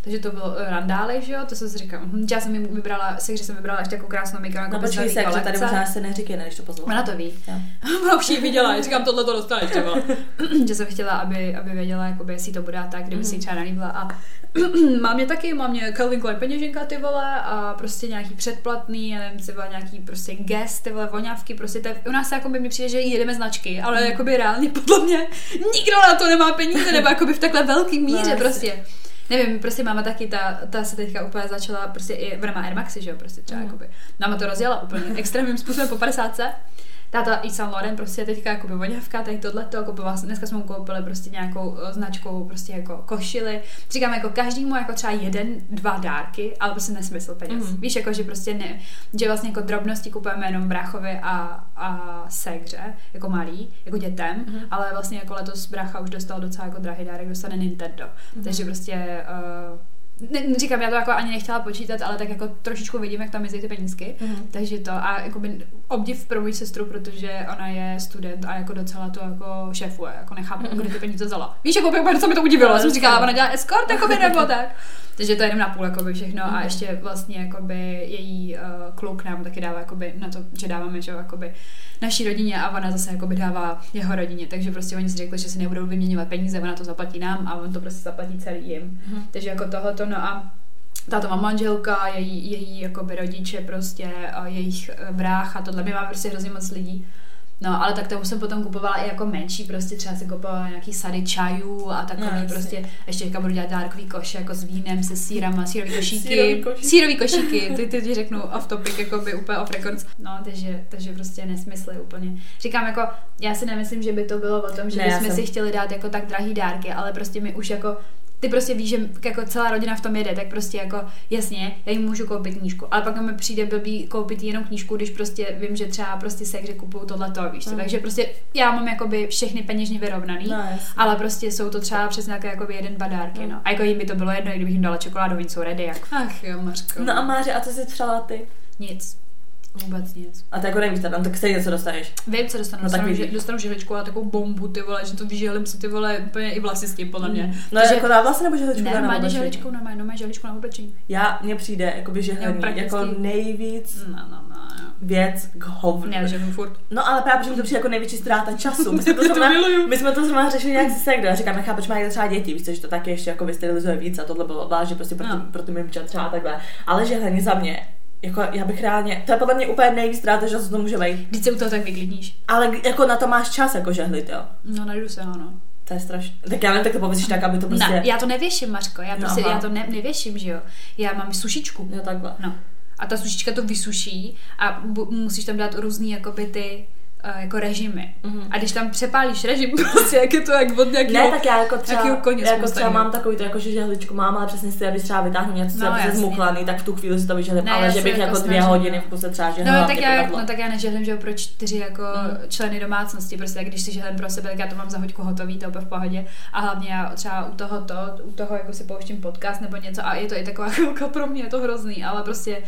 takže to bylo randály, že jo, to jsem si říkala. Já jsem jim vybrala, si, že jsem vybrala ještě jako krásnou mikinu, jako no, počkej se, že tady možná se neříkej, ne, když to pozvou. Ona to ví. Ona už ji viděla, říkám, tohle to dostane ještě, že jsem chtěla, aby, aby věděla, jakoby, jestli to bude tak, kdyby si třeba nelíbila a mám mě taky, mám mě Calvin Klein peněženka, ty vole, a prostě nějaký předplatný, já nevím, třeba nějaký prostě guest, ty vole, voňavky, prostě to je, u nás jakoby mi přijde, že jedeme značky, ale mm. jakoby reálně podle mě nikdo na to nemá peníze, nebo jakoby v takhle velký míře no, prostě. Nevím, prostě máma taky, ta, ta se teďka úplně začala, prostě i, ona má Air Maxi, že jo, prostě třeba mm. jakoby, máma to rozjela úplně extrémním způsobem po padesátce. Táta Yves Saint Laurent prostě teďka jakoby voňavka, tady tohleto, jakoby vlastně, dneska jsme mu koupili prostě nějakou značkou, prostě jako košili. Říkám jako každému jako třeba jeden, dva dárky, ale prostě nesmysl peněz. Mm. Víš, jako že prostě ne, že vlastně jako drobnosti kupujeme jenom bráchovi a, a segře, jako malý, jako dětem, mm. ale vlastně jako letos brácha už dostal docela jako drahý dárek, dostane Nintendo, mm. takže prostě... Uh, Ne, říkám, já to jako ani nechtěla počítat, ale tak jako trošičku vidím, jak tam jezdí ty penízky. Mm. Takže to a jako obdiv pro můj sestru, protože ona je student a jako docela to jako šéfuje, jako nechápu, mm. kde ty peníze vzala. Víš, jako opět, co mi to udivilo, no, jsem říkala, ona dělá escort, jako by nebo tak. Takže to je jenom napůl, jako by všechno mm. a ještě vlastně jako by její uh, kluk nám taky dává, jako by na to, že dáváme, že jako by naší rodině a ona zase jako by dává jeho rodině. Takže prostě oni si řekli, že si nebudou vyměňovat peníze, ona to zaplatí nám a on to prostě zaplatí celý jim. Mm. Takže jako tohoto. No a táto má manželka, její, její jakoby rodiče prostě, a jejich brácha, tohle. My máme prostě hrozně moc lidí. No, ale tak to jsem potom kupovala i jako menší, prostě třeba jsem kupovala nějaký sady čajů a takový no, prostě, si. Ještě teďka budu dělat dárkový koše jako s vínem, se sýrama, sírový košíky, sírový košíky, ty, ty ti řeknu off topic, jako by úplně off records, no, takže, takže prostě nesmysly úplně. Říkám jako, já si nemyslím, že by to bylo o tom, že ne, bychom jsem... si chtěli dát jako tak drahý dárky, ale prostě my už jako ty prostě víš, že jako celá rodina v tom jede, tak prostě jako jasně, já jim můžu koupit knížku, ale pak mi přijde blbý koupit jenom knížku, když prostě vím, že třeba prostě segře kupují tohleto, víš, mm. takže prostě já mám jakoby všechny peněžně vyrovnaný, no, ale prostě jsou to třeba přes nějaké jakoby jeden, dva dárky, mm. no. A jako jim by to bylo jedno, i kdybych jim dala čokoládu, oni jsou ready, jak. Ach jo, Mařko. No a Máře, a co jsi přála ty? Nic. Vůbec nic. A tak jako nevíš, tam tak stejně co dostaneš. Vím, co dostanu. No, dostanu, ži, dostanu žiličku a takovou bombu, ty vole, že to vyželím si, ty vole, úplně i vlasy s tím, podle mě. Mm. No, takže, jako na vlasy nebo žiličku ne, na oblečení? Ne, žiličku na oblečení, no má žiličku na oblečení. Já, mně přijde, jakoby žehlení, jako nejvíc no, no, no, no. věc k hovnu. Ne, žehlím furt. No ale právě, že mi to přijde jako největší ztráta času. My jsme to zrovna, my jsme to zrovna řešili nějak se někdo. Já říkám, nechápu, proč má někdo třeba děti, víš co, že to taky ještě jako sterilizuje víc a tohle bylo vážně prostě pro ty mimčata třeba takhle. Ale žehlení za mě. Jako já bych reálně, to je podle mě úplně nejvíc ztráta, že to může být. Vždyť se u toho tak vyklidníš. Ale jako na to máš čas jako žehlit, jo? No najdu se, ano. To je strašné. Tak já nevím, tak to pověříš tak, aby to prostě... No, já to nevěším, Mařko, já, prostě, no, já to ne, nevěším, že jo? Já mám sušičku. Jo, takhle. No. A ta sušička to vysuší a bu- musíš tam dát různý jakoby ty... jako režimy. Mm-hmm. A když tam přepálíš režim, prostě jak je to jak od nějakého koně. Ne, tak já jako třeba, já jako třeba mám takový to, jako, že žehličku mám, ale přesně si, když třeba vytáhnu něco, co no, je zmuklaný, tak v tu chvíli si to vyžehlím, ne, ale že bych jako dvě hodiny v kuse třeba žehlila. No tak, já, no tak já nežehlím, že pro čtyři jako mm. členy domácnosti, prostě když si žehlím pro sebe, tak já to mám za hoďku hotový, to v pohodě. A hlavně já třeba u toho to, u toho jako si pouštím podcast nebo něco a je to i taková chvilka pro mě, je to hrozný, ale prostě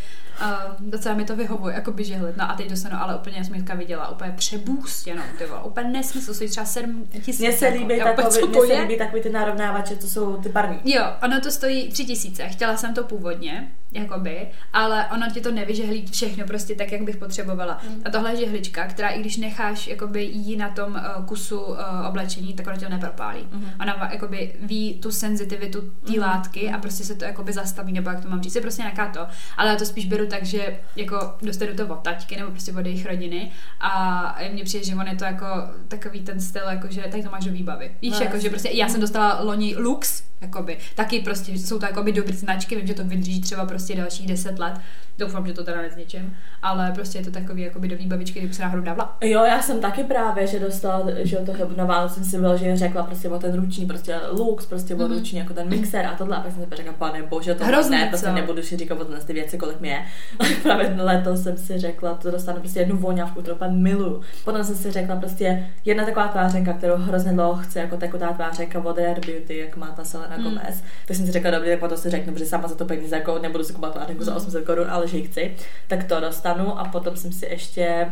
uh, docela mi to vyhovuje, jako by žehlit. No a teď dostanu, ale úplně smychka viděla, úplně přebůstěnou, ty vole, úplně nesmysl, stojí třeba sedm tisíc. Mně se líbí takový ty narovnávače, to jsou ty parní. Jo, ono to stojí tři tisíce, chtěla jsem to původně, jakoby, ale ono ti to nevyžehlí všechno prostě tak, jak bych potřebovala. Mm. A tohle je žehlička, která i když necháš jakoby jí na tom uh, kusu uh, oblečení, tak ona ti to nepropálí. Mm. Ona jakoby ví tu senzitivitu té mm. látky a prostě se to jakoby zastaví, nebo jak to mám říct, je prostě nějaká to. Ale já to spíš beru tak, že jako dostanu to od taťky nebo prostě od jejich rodiny a mně přijde, že on je to jako takový ten styl, jakože tady to máš do výbavy. Víš, no, jakože prostě já jsem dostala loni Lux, jakoby, taky prostě jsou to jakoby dobrý značky, vím, že to vydrží třeba prostě dalších deset let. Doufám, že to teda nezničím, ale prostě je to takový jakoby do výbavičky, kdyby se náhodou dávla. Jo, já jsem taky právě, že dostala, že to na Vánoce jsem si byla, že řekla prostě o ten ruční, prostě Lux, prostě o mm-hmm. ruční, jako ten mixer a tohle, a pak jsem si řekla, pane bože, to hrozný, ne, prostě nebudu si říkat o tenhle ty věci, kolik mě je. Právě letos jsem si řekla, to dostanu prostě jednu voňavku, kterou pan miluju. Potom jsem si řekla prostě jedna taková tvářenka, kterou hrozně dlouho chci, jako taková tvářenka od Rare Beauty, jak má ta Selena Gomez. Mm. Tak jsem si řekla, dobře, tak potom si řeknu, že sama za to peníze jako nebudu si kupovat tvářenku mm. za osm set korun, ale že chci, tak to dostanu. A potom jsem si ještě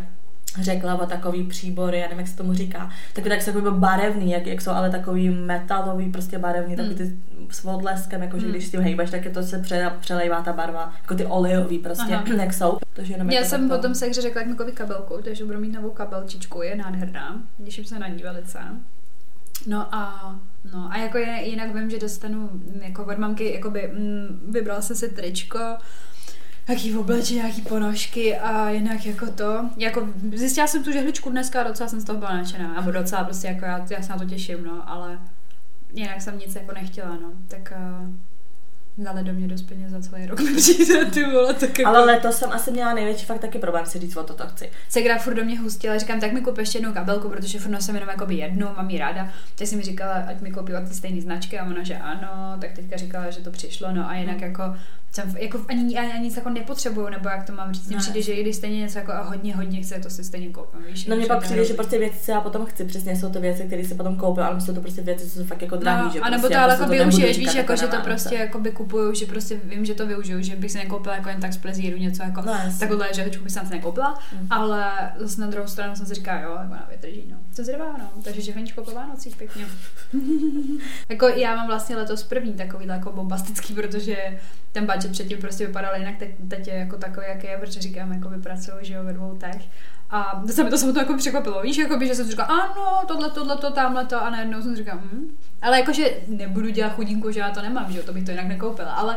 řekla o takový příbory, já nevím, jak se tomu říká, takový, tak jsou takový barevný, jak, jak jsou ale takový metalový, prostě barevný, takový ty s odleskem, jakože mm. když s tím hejbeš, tak je to se pře, přelejvá ta barva, jako ty olejový prostě, aha, jak jsou. Jenom já jsem potom se hře řekla Mikovi kabelku, takže budu mít novou kabelčičku, je nádherná, těším se na ní velice. No a, no a jako je, jinak vím, že dostanu jako od mamky, jakoby, mm, vybrala jsem si tričko, jaký oblečení, nějaký ponožky a jinak jako to. Jako zjistila jsem tu žehličku dneska a docela jsem z toho byla nadšená. A docela prostě jako já, já se na to těším, no, ale jinak jsem nic jako nechtěla, no. Tak uh, dali do mě dost peněz za celý rok, přijde, ty vole, tak jako... Ale letos jsem asi měla největší fakt taky problém si říct o toto chci. Segra furt do mě hustila, říkám, tak mi kup ještě jednou kabelku, protože furt nosím jenom jakoby jednu, mám ji ráda. Teď jsem mi říkala, ať mi koupí ty stejné značky a ona, že ano, tak teďka říkala, že to přišlo, no a jinak jako jsem jako ani, ani, ani nic jako nepotřebuju, nebo jak to mám říct, mně přijde, že i když stejně něco jako hodně, hodně chce, to si stejně koupím, víš? No mně pak přijde, že prostě věci, co já potom chci, přesně jsou to věci, které si potom koupím, ale jsou to prostě věci, co jsou fakt jako drahý, no, že? A nebo prostě, to ale jako využiješ, víš, jako, že to prostě jako by kupuju, že prostě vím, že to využiju, že bych si nekoupila jako jen tak z plezíru něco jako, no, takovouhle žehličku bych sám se nekoupila, mm. ale zase na druhou stranu jsem si říkala, jo, jako na větrží, no. To zrvá, no, takže žehličko po Vánocích pěkně. Jako já mám vlastně letos první takový jako bombastický, protože ten budget předtím prostě vypadal jinak, teď, teď je jako takový, jak je, protože říkám, jako vypracuju, že jo, ve dvou tech. A se mi to samotnou jako překvapilo, víš, jakoby, že jsem říkala, ano, tohle, tohle, to, tamhle to, a najednou jsem říkala, hm. Ale jakože nebudu dělat chudinku, že já to nemám, že jo, to bych to jinak nekoupila, ale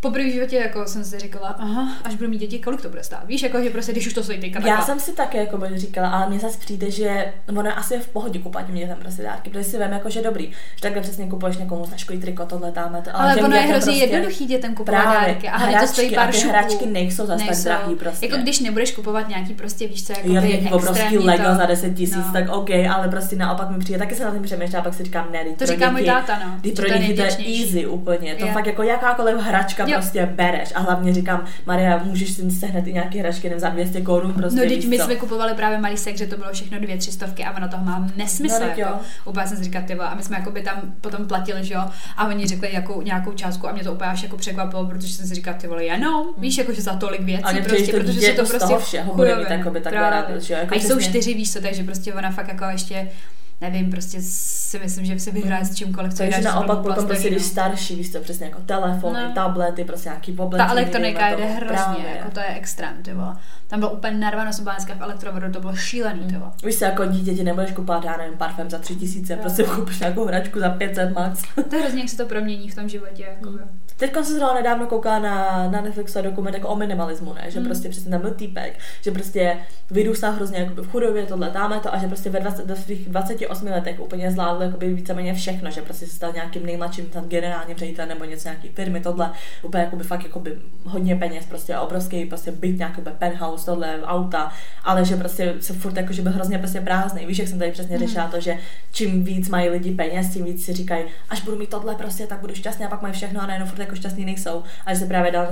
po první životě jako jsem si říkala, aha, až budu mít děti, kolik to bude stát. Víš, jako že prostě když už to stojí teďka. Já jsem si také jako by říkala, ale mně zase přijde, že ono asi je v pohodě kupovat mě tam prostě dárky, protože si vím jako že dobrý, že takhle přesně kupuješ někomu značkový triko, tohle dáme to. Ale, ale ono je hrozně prostě jednoduchý dětem kupovat dárky a hračky, to stojí pár a ty hračky nejsou zase tak drahý prostě. Jako když nebudeš kupovat nějaký prostě víš co, jako jo, ty obrovský Lego to... za deset tisíc, no. Tak OK, ale prostě naopak mi přijde, taky se na tím přemýšlím, a pak si říkám, ne, to říká můj táta, no. Ty pro děti to je easy úplně. To fakt jako jakákoliv hračka prostě bereš a hlavně říkám, Maria, můžeš si sehnat i nějaký hračky jenom za dvě stě korun prostě. No teď my jsme kupovali právě malý sek, že to bylo všechno dvě třistovky a ono toho má nesmysl. No, jako. Úplně jsem si říkala, tyvo, a my jsme jako by tam potom platili, že jo, a oni řekli jakou, nějakou částku a mě to úplně až jako překvapilo, protože jsem si říkala, ty vole, jenom, víš, jako že za tolik věcí a prostě, to protože se to prostě všeho bude mít jakoby takhle rád, že jo. Jako a jsou čtyři, víš co, takže prostě ona fakt jako ještě nevím, prostě si myslím, že se vyhraje s čímkoliv, co je dáš. Takže naopak potom prostě, když starší, víš to přesně jako telefony, no, tablety, prostě nějaký poblečení. Ta elektronika jde hrozně, jako to je extrém, ty vole. Tam bylo úplně narváno sobánská v elektrovodu, to bylo šílený, ty vole. Víš se jako dítěti nebudeš kupovat, já nevím, parfém za tři tisíce, no, prostě koupíš nějakou hračku za pět set max. To je hrozně, jak se to promění v tom životě, jako mm. Teďka jsem se zrovna nedávno koukala na, na Netflixu dokument jako o minimalismu, ne? Že mm. prostě přesně tam byl týpek, že prostě vyrůstá hrozně jako v chudobě, tohle dáme to a že prostě ve dvacet, do svých dvaceti osmi letech úplně zvládl jakoby víceméně všechno, že prostě se stal nějakým nejmladším tam generálním ředitelem nebo něco nějaký firmy, tohle úplně jakoby fakt jakoby hodně peněz, prostě obrovský prostě byt nějaký penthouse, tohle auta, ale že prostě se furt jako že byl hrozně prostě prázdný. Víš, jak jsem tady přesně mm. řešila to, že čím víc mají lidi peněz, tím víc si říkají, až budu mít tohle prostě, tak budu šťastný, a pak mají všechno a najednou furt jako šťastný nejsou, a že se právě dal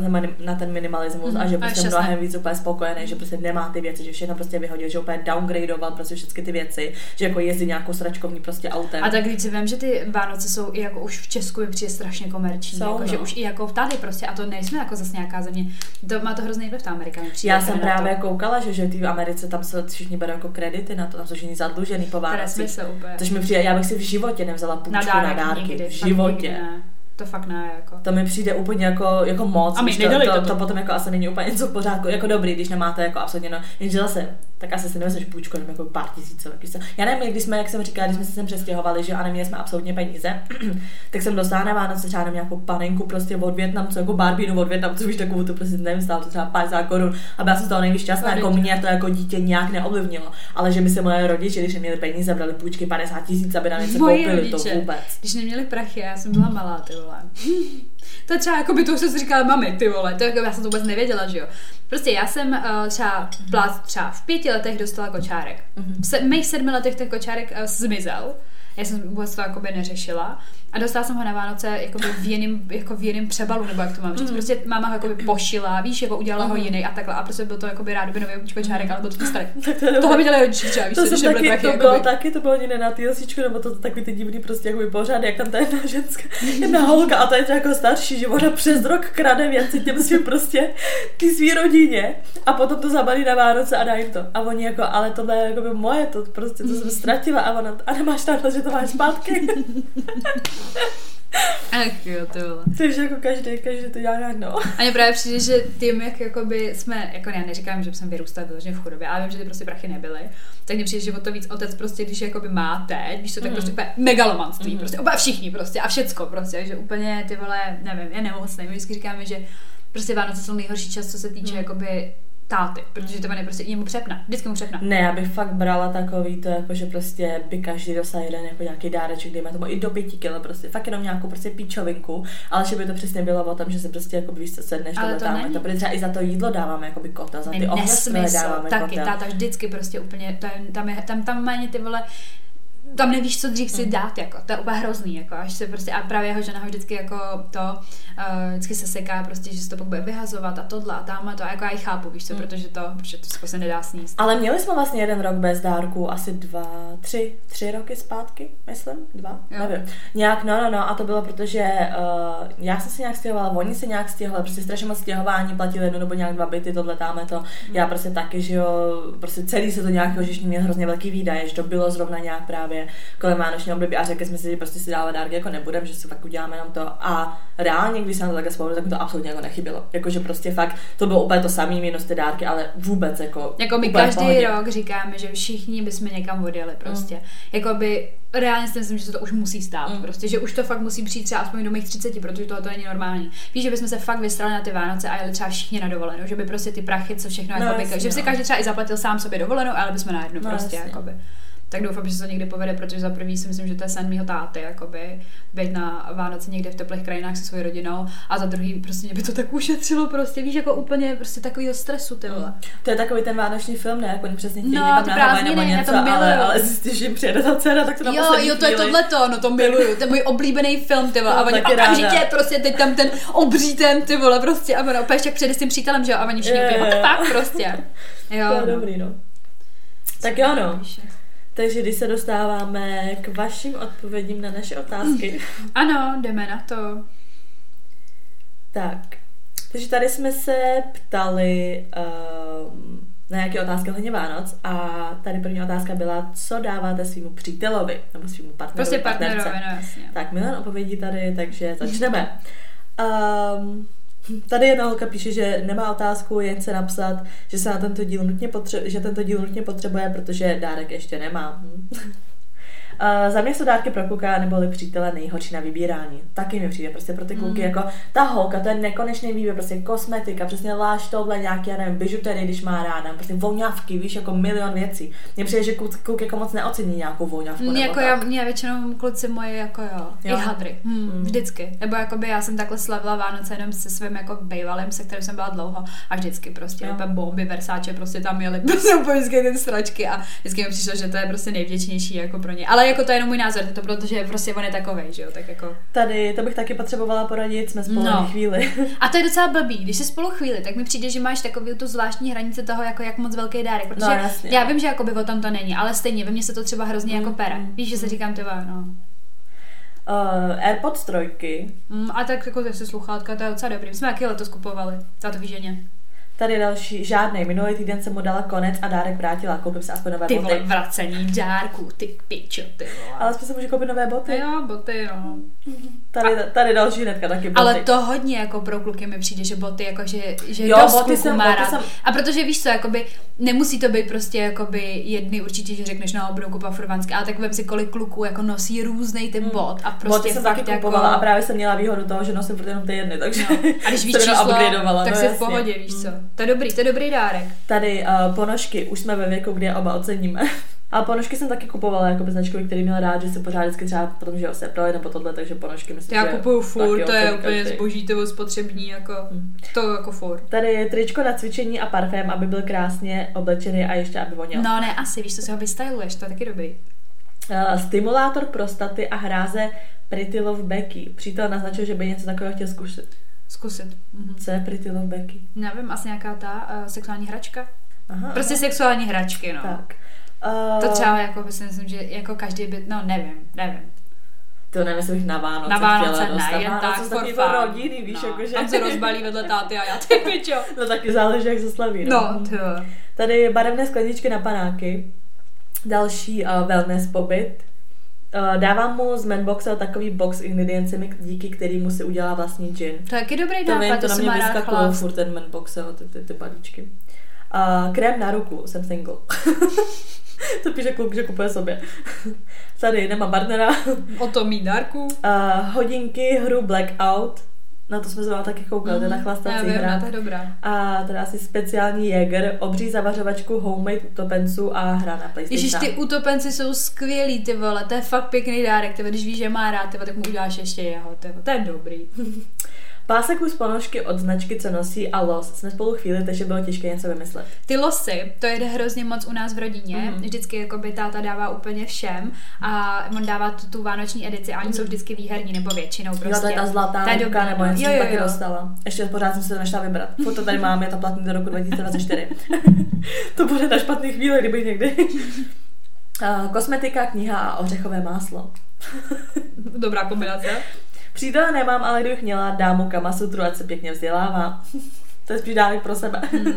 na ten minimalismus mm. a že prostě mnohem víc úplně spokojený, že prostě nemá ty věci, že všechno prostě vyhodil, že úplně downgradeoval prostě všechny ty věci, že jako jezdí nějakou sračkovní prostě autem. A tak když si vím, že ty Vánoce jsou i jako už v Česku, je strašně komerční, jsou, jako, no, že už i jako tady prostě, a to nejsme jako zase nějaká země. To má to hrozný vliv ta Amerika. Já jsem právě koukala, že že ty v Americe tam se všichni berou jako kredity na to, tam jsou všichni zadlužený po Vánocích. Což mi přijde, já bych si v životě nevzala půjčku na dárky, na dárky v životě. To fakt ne, jako. To mi přijde úplně jako, jako moc. A my nedali to, to, to, to potom jako asi není úplně něco v pořádku, jako dobrý, když nemáte jako absolutně, no, jenže zase, tak asi si nevezmeš půjčku, nebo jako pár tisícovek. Já nevím, když jsme, jak jsem říkala, když jsme se sem přestěhovali, že a neměli jsme absolutně peníze, tak jsem dostala na Vánoce třeba nějakou panenku prostě od Vietnamců, jako barbínu od Vietnamců, víš, takovou to prostě nevím, stálo to třeba padesát korun, a byla jsem z toho nejvíc šťastná, jako mě to jako dítě nějak neovlivnilo, ale že by se moje rodiče, když neměli peníze, brali půjčky padesát tisíc, aby nám něco koupili, to vůbec. Když neměli prachy, já jsem byla malá, ty vole. To třeba jako by to už jsem si říkala, mami, ty vole, to jako já jsem to vůbec nevěděla, že jo. Prostě já jsem uh, třeba, plát, třeba v pěti letech dostala kočárek. V se, mých sedmi letech ten kočárek uh, zmizel. Já jsem vůbec to jakoby neřešila. A dostala jsem ho na Vánoce jakoby v jiném jako v jiném přebalu, nebo jak to mám říct. Prostě máma ho jakoby pošila, víš, jako udělala ho jiný a takhle. A prostě byl to jakoby rádoby nový kočárek, ale byl to starý. Toho viděla rodiče, víš, že nebyl prachy. To bylo taky, to bylo jiné na ty lisičku, nebo to takový ty divný prostě jakoby pořád, jak tam ta jedna ženská, jedna holka a ta je jako starší, že ona přes rok krade věci těm svým prostě ty svý rodině a potom to zabalí na Vánoce a dá jim to. A oni jako, ale tohle je jakoby moje, to prostě to jsem ztratila a ona, a nemáš takhle, že to máš zpátky. Ach jo, to bylo. To je jako každý, každý to dělá ráno. A mě právě přijde, že tím, jak jakoby jsme, jako já neříkám, že jsem vyrůstala vyloženě v chudobě, ale vím, že ty prostě prachy nebyly, tak mě přijde, že o to víc otec prostě, když jakoby má teď, víš to, tak mm. prostě úplně megalomanství, mm. prostě oba všichni prostě a všecko prostě, že úplně ty vole, nevím, já nemocnej, my vždycky říkáme, že prostě Vánoce jsou nejhorší čas, co se týče mm. jakoby táty, protože to mě prostě jemu přepne, vždycky mu přepne. Ne, já bych fakt brala takový to, jako, že prostě by každý dostal jeden jako nějaký dáreček, dejme tomu i do pěti kilo, prostě fakt jenom nějakou prostě píčovinku, ale že by to přesně bylo o tom, že se prostě jako víš, co sedneš, tohle to dáme, to, protože třeba i za to jídlo dáváme jakoby kota, za ty ohňostré dáváme taky, kota. Táta vždycky prostě úplně, tam je, tam, tam méně ty vole, tam nevíš, co dřív si dát, jako, to je úplně hrozný, jako, až se prostě, a právě jeho žena ho vždycky jako to, uh, vždycky se seká prostě, že se to pak bude vyhazovat a tohle a tamhle to, a jako já ji chápu, víš co, mm. protože to, protože to se nedá sníst. Ale měli jsme vlastně jeden rok bez dárku, asi dva, tři, tři roky zpátky, myslím, dva, jo. Nevím, nějak, no, no, no, a to bylo, protože uh, já jsem se nějak stěhovala, oni se nějak stěhovali, prostě strašně moc stěhování, platili jedno nebo nějak dva byty, tohle, tamhle to, mm. já prostě taky, že jo, prostě celý se to nějak, že mě hrozně velký výdaje, že to bylo zrovna nějak právě kolem vánoční období a řekli jsme si, že prostě si dávat dárky jako nebudeme, že se fakt uděláme jenom to a reálně, když se na to takhle spolu, tak to absolutně jako nechybilo. Jakože prostě fakt to bylo úplně to samý minus ty dárky, ale vůbec jako jako my každý pohodě. Rok říkáme, že všichni bychom někam odjeli prostě. Mm. Jakoby reálně si myslím, že se to už musí stát, mm. prostě, že už to fakt musí přijít třeba aspoň do mých třiceti, protože tohle to není normální. Víš, že bychom se fakt vystrali na ty Vánoce a jeli třeba všichni na dovolenou, že by prostě ty prachy, co všechno no, jakoby, jasný, že by si každý třeba i zaplatil sám sobě dovolenou, ale bychom na jednu no, prostě jasný. Jakoby. Tak doufám, že se to někdy povede, protože za první si myslím, že to je sen mýho táty, jakoby, být na Vánoce někde v teplých krajinách se svojí rodinou a za druhý prostě mě by to tak ušetřilo, prostě, víš, jako úplně prostě takovýho stresu, ty vole. To je takový ten vánoční film, ne? Jako oni přesně chtějí no, někam na Havaj nebo něco, ne, ale, ale zjistíš, že jim přijede ta dcera, tak to na poslední Jo, jo, to je tohleto, no to miluju, to je můj oblíbený film, ty vole, no, a oni okamžitě prostě teď tam ten obří ten, ty vole, prostě, a ono, opět jak přijede s tím přítelem, že jo, a oni všichni prostě. Jo, to je dobrý, no. Tak jo, no. Takže když se dostáváme k vašim odpovědím na naše otázky. Ano, jdeme na to. Tak, takže tady jsme se ptali um, na nějaké otázky hlavně Vánoc a tady první otázka byla, co dáváte svýmu přítelovi nebo svýmu partnerovi. Prostě partnerovi, partnerce. No jasně. Tak Milan odpovědí tady, takže začneme. Um, Tady jedna holka píše, že nemá otázku, jen se napsat, že se na tento díl nutně potřebuje, že tento díl nutně potřebuje, protože dárek ještě nemá. Uh, za mě jsou dárky pro kluka neboli přítele nejhorší na vybírání. Taky mi přijde prostě pro ty kluky, mm. jako ta holka, to je nekonečný výběr, prostě kosmetika, přesně láš tohle nějaký, já nevím, bižuterie, když má ráda, prostě voňavky, víš, jako milion věcí. Mně přijde, že kluk, kluk jako moc neocení nějakou voňavku. Mně jako já, mě většinou kluci moje jako jo, jo? i hadry, hmm, mm. vždycky. Nebo jakoby já jsem takhle slavila Vánoce jenom se svým jako bejvalem, se kterým jsem byla dlouho a vždycky prostě úplně bomby, Versace, prostě tam jeli prostě úplně ten stračky a vždycky mi přišlo, že to je prostě nejvděčnější jako pro ně. Ale jako to je jenom můj názor, to protože prostě on je takovej, že jo, tak jako. Tady, to bych taky potřebovala poradit, jsme spolu no. chvíli. A to je docela blbý, když se spolu chvíli, tak mi přijde, že máš takovou tu zvláštní hranici toho, jako jak moc velký dárek, protože no, jasně, já vím, že jako by o tom to není, ale stejně ve mně se to třeba hrozně mm. jako pere. Víš, že se říkám teba, no. Uh, AirPods trojky. Mm, a tak jako zase sluchátka, to je docela dobrý. Jsme taky letos kupovali, za to výženě. Tady další, žádnej, minulý týden jsem mu dala konec a dárek vrátila, koupím se aspoň nové ty boty. Ty vracení dárků, ty pičo, ty vole. Ale aspoň se může koupit nové boty. Jo, boty, jo. Tady, tady další hnedka taky boty. Ale to hodně jako pro kluky mi přijde, že boty jako, že, že jo, dost kluku jsem, má rád. Jsem... A protože víš co, jakoby, nemusí to být prostě jakoby jedny určitě, že řekneš, no budou kupovat furvanské, ale tak vem si, kolik kluků jako nosí různej ten hmm. bot. A prostě boty jsem taky kupovala jako... a právě jsem měla výhodu toho, že nosím jenom ty jedny, takže no. A když víš číslo, tak se no, v pohodě, víš co. To je dobrý, to je dobrý dárek. Tady uh, ponožky, už jsme ve věku, kdy je oba oceníme. A ponožky jsem taky kupovala jako značky, který měl rád, že se pořád vždycky třeba potom, že jo, se proje nebo tohle, takže ponožky myslím, já že... Já kupuju furt, to je úplně zboží, to spotřební, jako, hmm. to jako furt. Tady je tričko na cvičení a parfém, aby byl krásně oblečený a ještě aby voněl. No ne, asi, víš, to si ho vystyluješ, to je taky dobrý. Uh, stimulátor prostaty a hráze Pretty Love Becky. Přítel naznačil, že by něco takového chtěl zkusit. Zkusit. Mhm. Co je Pretty Love Becky? Nevím, asi nějaká ta uh, sexuální hračka. Aha, prostě aha. Sexuální hračky, no. Tak. Uh, to třeba jako myslím, že jako každý byt, no nevím, nevím. To nevím, jestli bych na Vánoce na Vánoce chtěla dostat. Na Vánoce tak, for fun. Rodiny, víš, no, jakože. Tam se rozbalí vedle táty a já, ty pičo. No taky záleží, jak se slaví. No, to jo. Tady je barevné skleničky na panáky. Další uh, wellness pobyt. Uh, dávám mu z Manboxa takový box s ingrediencemi, díky kterému si udělá vlastní gin. To je taky dobrý nápad, to se má rád chlast. Furt ten Manboxa, ty, ty, ty balíčky. Uh, krém na ruku, jsem single. To píše kluk, že kupuje sobě. Tady nemám partnera. O tom jí dárku. Uh, hodinky, hru Blackout. Na to jsme se vám taky koukali, mm, na chlastací hra. A teda asi speciální Jäger, obří zavařovačku, homemade utopencu a hra na PlayStation. Ježiš, ty utopenci jsou skvělý, ty vole, to je fakt pěkný dárek, ty, když víš, že má rád, ty, tak mu uděláš ještě jeho, ty, to je dobrý. Páseků z ponožky od značky, co nosí, a los. Jsme spolu chvíli, takže bylo těžké něco vymyslet. Ty losy, to jde hrozně moc u nás v rodině. Mm-hmm. Vždycky jakoby táta dává úplně všem a on dává tu, tu vánoční edici a oni jsou vždycky výherní nebo většinou prostě. Jo, to je ta zlatá ruka, nebo něco jsem taky dostala. Ještě pořád jsem se to nešla vybrat. Furt to tady máme, je to platný do roku dva tisíce dvacet čtyři. To bude ta špatný chvíle, kdybych někdy. uh, kosmetika, kniha a ořechové máslo. Dobrá kombinace. Přítele nemám, ale kdybych měla, dám mu kamasutru, ať se pěkně vzdělává. To je spíš dávek pro sebe. Mm.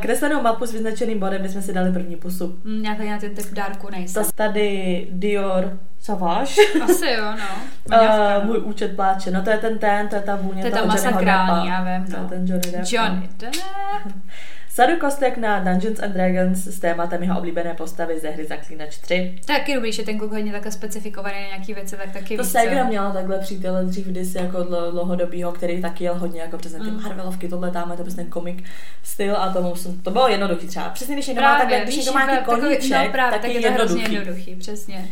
Kreslenou mapu s vyznačeným bodem, my jsme si dali první pusu. Mm, já tady na ten typ dárku nejsem. Tady Dior Sauvage. Asi jo, no. uh, můj účet pláče. No to je ten ten, to je ta vůně. To je ta masakrální, já vím. To no. je ten Johnny Depp. Johnny Depp. Sadu kostek na Dungeons and Dragons s tématem jeho oblíbené postavy ze hry Zaklínač tři. Taky dobrý, že ten kluk hodně takhle specifikovaný na nějaký věci, tak taky to víc. To Segra měla takhle přítele dřív kdysi jako dlouhodobýho, který taky jel hodně jako přesně ty Marvelovky, mm. tohle dáme, to byl ten komik styl a tomu jsem, to bylo jednoduchý třeba. Přesně, když někdo má takhle, když někdo má nějaký koníček, tak je jednoduchý. jednoduchý. Přesně.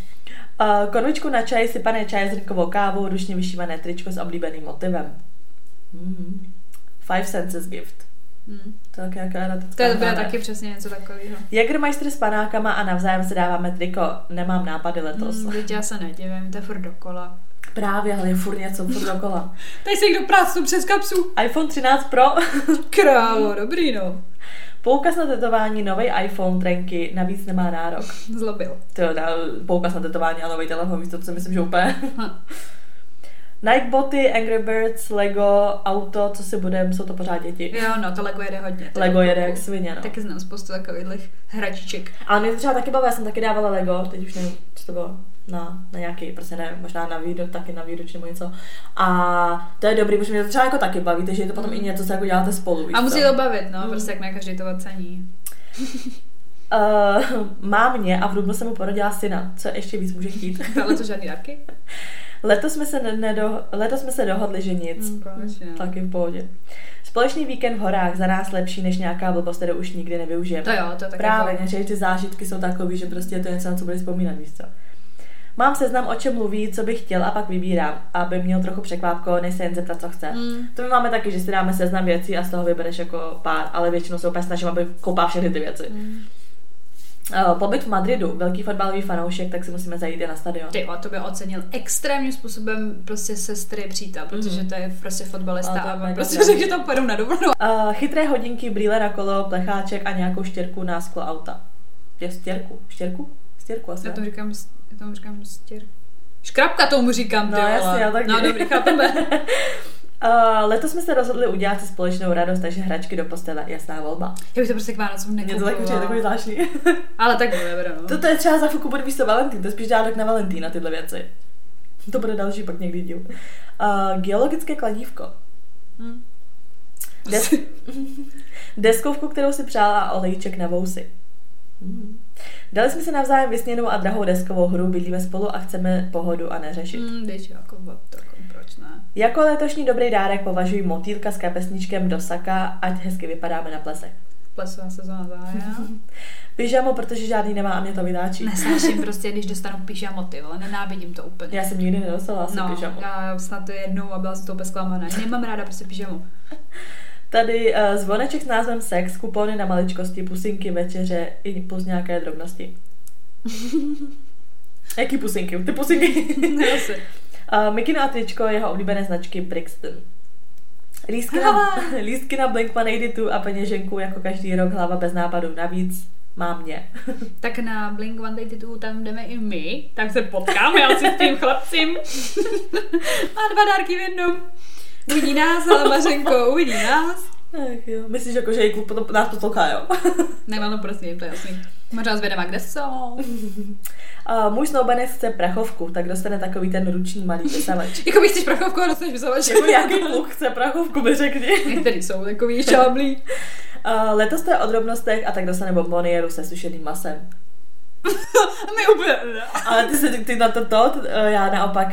Uh, konvičku na čaj, sypané čaje s rynkovou kávou, ručně vyšívané tričko s oblíbeným motivem. Mm. Five Senses gift. Hmm. Tak jak já to je dobré, taky přesně něco takového. Jägermeister s panákama a navzájem se dáváme triko. Nemám nápady letos. Hmm, teď já se nedivím, to je furt dokola. Právě, ale je furt něco, furt dokola. Tady se někdo prácnu přes kapsu. iPhone třináct Pro. Králo, dobrý no. Poukaz na tetování, novej iPhone, trenky, navíc nemá nárok. Zlobil. Tyjo, poukaz na tetování a novej telefon, víš to, co myslím, že úplně... Nike boty, Angry Birds, Lego, auto, co si budem, jsou to pořád děti. Jo, no, to Lego jede hodně. Lego jede jak svině, no. Taky znám spoustu takových hračiček. Ale mě to třeba taky bavilo, já jsem taky dávala Lego, teď už nevím, co to bylo, na, na nějaký, prostě nevím, možná na výroč, taky na výroč nebo něco. A to je dobrý, protože mě to třeba jako taky baví, takže je to potom mm. i něco, co jako děláte spolu. A musí to bavit, no, mm. prostě jak na každý to ocení. uh, má mě a v dubnu se mu porodila syna, co ještě víc může chtít. Ale to žádný dárky? Letos jsme se, nedo, letos jsme se dohodli, že nic. Mm, konečně. Taky v pohodě. Společný víkend v horách za nás lepší, než nějaká blbost, kterou už nikdy nevyužijeme. To jo, to taky. Právě, že ty zážitky jsou takový, že prostě je to něco, na co bude vzpomínat, víš co. Mám seznam, o čem mluví, co bych chtěl a pak vybírám, aby měl trochu překvápko, než se jen zeptat, co chce. Mm. To my máme taky, že si dáme seznam věcí a z toho vybereš jako pár, ale většinou se úplně snažím, aby koupal všechny ty věci. Mm. Pobyt v Madridu, velký fotbalový fanoušek, tak si musíme zajít i na stadion. Ty, a to by ocenil extrémním způsobem prostě sestry přítel, protože to je prostě fotbalista a, a prostě řekl, že tam půjdou na dovolenou. Uh, chytré hodinky, brýle na kolo, plecháček a nějakou štěrku na sklo auta. Je štěrku? Štěrku? Štěrku asi. Já tomu říkám, já tomu říkám stěrku. Škrabka tomu říkám, no, ty jasně, já tak. No dobrý, chápeme. Uh, letos jsme se rozhodli udělat si společnou radost, takže hračky do postele, jasná volba. Já bych to prostě k Vánocům nekupovala. Mě to tak je takový zvláštní. Ale tak bude, bude no. To je třeba za fuku, budu víš co Valentín, to je spíš dárek na Valentína, tyhle věci. To bude další pak někdy díl. Uh, geologické kladívko. Hmm. Des- deskovku, kterou si přála, a olejček na vousy. Hmm. Dali jsme se navzájem vysněnou a drahou deskovou hru, bydlíme spolu a chceme pohodu a neřešit. Hmm, jdeš jako bob, tako, proč ne? Jako letošní dobrý dárek považuji motýlka s kapesníčkem do saka, ať hezky vypadáme na plesech. Plesová sezóna zája. Pyžamo, protože žádný nemá a mě to vytáčí. Nesnáším prostě, když dostanu pyžamo, ty vole, nenávidím to úplně. Já jsem nikdy nedostala asi no, pyžamo. Já snad to jednou a byla z toho bezklamána. Nemám ráda prostě pyžamo. Tady uh, zvoneček s názvem Sex, kupony na maličkosti, pusinky, večeře i plus nějaké drobnosti. Jaký pusinky? Ty pusinky? Nejase. uh, Mikino a tričko jeho oblíbené značky Brixton. Lístky na, lístky na Blink sto osmdesát dva a peněženku jako každý rok, hlava bez nápadu, navíc má mě. Tak na Blink sto osmdesát dva tam jdeme i my, tak se potkáme já si s tím chlapcím. Má dva dárky v jednom. Uvidí nás, ale Mařenko, uvidí nás. Ach jo, myslíš jako, že jí klub nás potolká, jo? Nemám, no prosím, to je jasný. Možná zvědavá, kde jsou. A můj snoubenec chce prachovku, tak dostane takový ten ruční malý vysavač. Jakoby chceš prachovku a dostaneš vysavač? Jako nějaký kluk chce prachovku, by řekni. Některý jsou takový šáblí. Letos to je o drobnostech a tak dostane bombonieru se sušeným masem. My úplně... Ale ty, se, ty na to, to, já naopak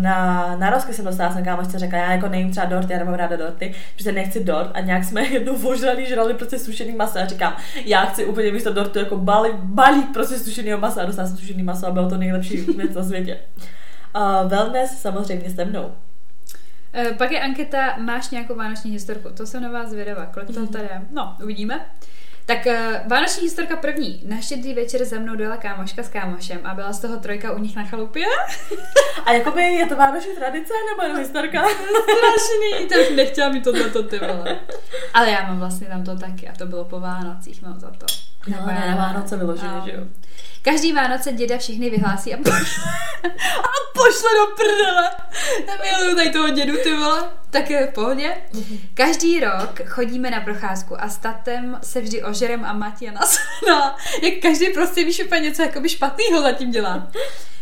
na, na rozky jsem dostala, jsem kámošce řekla, já jako nejím třeba dorty, já nemám ráda dorty, protože nechci dort a nějak jsme jednou vožrali, žrali prostě sušený maso a říkám, já chci úplně místo dortu jako balík, balík prostě sušenýho masa a dostala jsem sušený maso a bylo to nejlepší věc na světě. Uh, wellness samozřejmě se mnou. Uh, pak je anketa, máš nějakou vánoční historku, to jsem na vás zvědavá, kolik to tady je? No, uvidíme. Tak vánoční historka první. Na štědrý večer za mnou dojela kámoška s kámošem a byla z toho trojka u nich na chalupě. A jakoby je to vánoční tradice nebo historka? Strašný, tak nechtěla mi tohleto, ty vole. Ale já mám vlastně tam to taky a to bylo po Vánocích, mám za to. No, no ne, na Vánoce vyloženě, no. Že jo. Každý Vánoce děda všechny vyhlásí a pošle, a pošle do prdele. Nemiluju tady toho dědu, ty vole. Tak je v pohodě. Každý rok chodíme na procházku a s tatem se vždy ožerem a Matěj nás. No, jak každý prostě vyšupe něco jakoby špatnýho zatím dělá.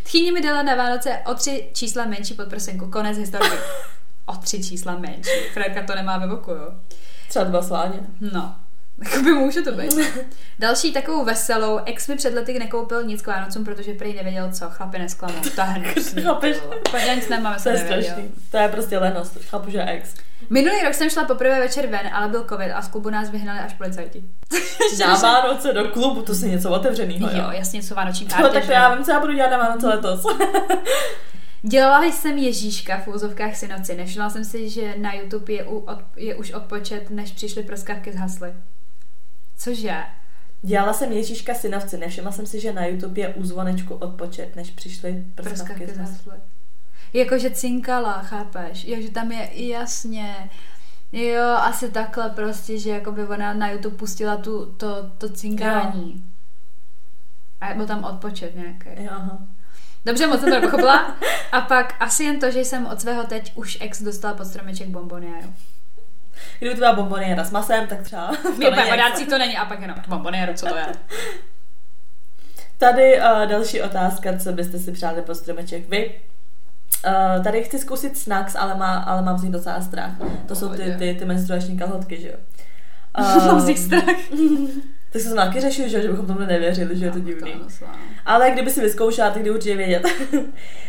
Tchýně mi dala na Vánoce o tři čísla menší podprsenku. Konec historie. O tři čísla menší. Frérka to nemá ve boku, jo. Třeba dva sláně. No. Jakoby může to být. Další takovou veselou, ex mi před lety nekoupil nic k Vánocům, protože prý nevěděl co, chlapi nesklamu. To je hnusný. Já nic nemám, se nevěděl. To je prostě lenost, chápu, že ex. Minulý rok jsem šla poprvé večer ven, ale byl covid a z klubu nás vyhnali až policajti. Na Vánoce do klubu, to si něco otevřenýho, jo? Jo, jasně, co vánoční kárty. No tak to já vím, co já budu dělat na Vánoce letos. Dělala jsem Ježíška v úzovkách si noci, nevšimla jsem si, že na YouTube je, u, od, je už odpočet, než přišly prskavky z hasly. Cože? Dělala jsem Ježíška synovci, nevšimla jsem si, že na YouTube je u zvonečku odpočet, než přišly prskavky z hasly. Jakože cinkala, chápeš? Jakože tam je jasně... Jo, asi takhle prostě, že jakoby ona na YouTube pustila tu, to, to cinkání. No. A byl tam odpočet nějaký. Jo, aha. Dobře, moc jsem to pochopila. A pak asi jen to, že jsem od svého teď už ex dostala pod stromeček bomboniéru. Kdyby to byla bomboniéra s masem, tak třeba... Mě o dárcích to není, a pak jenom bomboniéru, co to je? Tady uh, další otázka, co byste si přáli pod stromeček vy. Uh, tady chci zkusit snacks, ale, má, ale mám z nich docela strach. To jsou ty, ty, ty menstruační kalhotky, že jo? Uh, mám z nich strach. Tak jsem taky řešil, že bychom tomu nevěřili, že je to divný. Ale kdyby si vyzkoušela, tak kdy určitě vědět.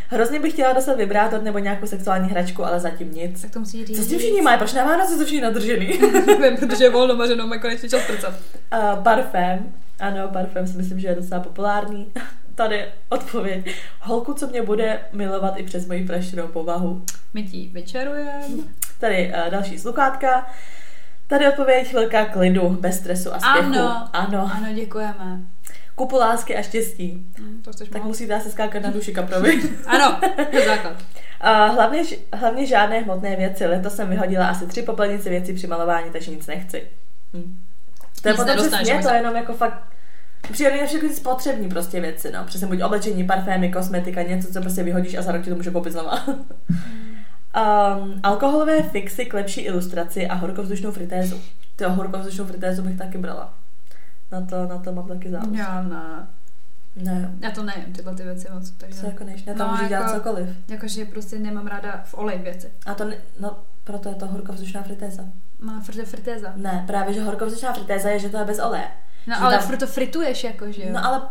Hrozně bych chtěla dostat vibrátor nebo nějakou sexuální hračku, ale zatím nic. Tak to musí říct. Co s tím všichni mají? Proč na Vánoce jsou všichni nadržený? Vím, protože je volno mařenou, má konečně čas prcat. Uh, parfém. Ano, parfém si myslím, že je docela populární. Tady odpověď. Holku, co mě bude milovat i přes moji praštěnou povahu. My ti večerujem. Tady uh, další sluchátka. Tady odpověď, chvilka klidu, bez stresu a spěchu. Ano, ano, ano, děkujeme. Kupu lásky a štěstí. Hmm, to tak mohl. Musíte se skákat na duši kaprovi. Ano, to je základ. Uh, hlavně, hlavně žádné hmotné věci. Letos jsem vyhodila asi tři popelnice věcí při malování, takže nic nechci. Hm. To je potom přesně, to je jenom jako fakt příjemný na všechny spotřební prostě věci. No. Přesně buď oblečení, parfémy, kosmetika, něco, co prostě vyhodíš a za rok ti to můžu koupit znova. Um, alkoholové fixy k lepší ilustraci a horkovzdušnou fritézu. Tyjo, horkovzdušnou fritézu bych taky brala. Na to, na to mám taky záležit. Já ne. Ne. Já to nevím, tyhle ty věci moc. Takže... Co jako než, ne, tam no, můžu jako, dělat cokoliv. Jakože prostě nemám ráda v olej věci. A to ne, no, proto je to horkovzdušná fritéza. No, frite, fritéza. Ne, právě, že horkovzdušná fritéza je, že to je bez oleje. No, že ale tam... proto frituješ, jakože jo. No, ale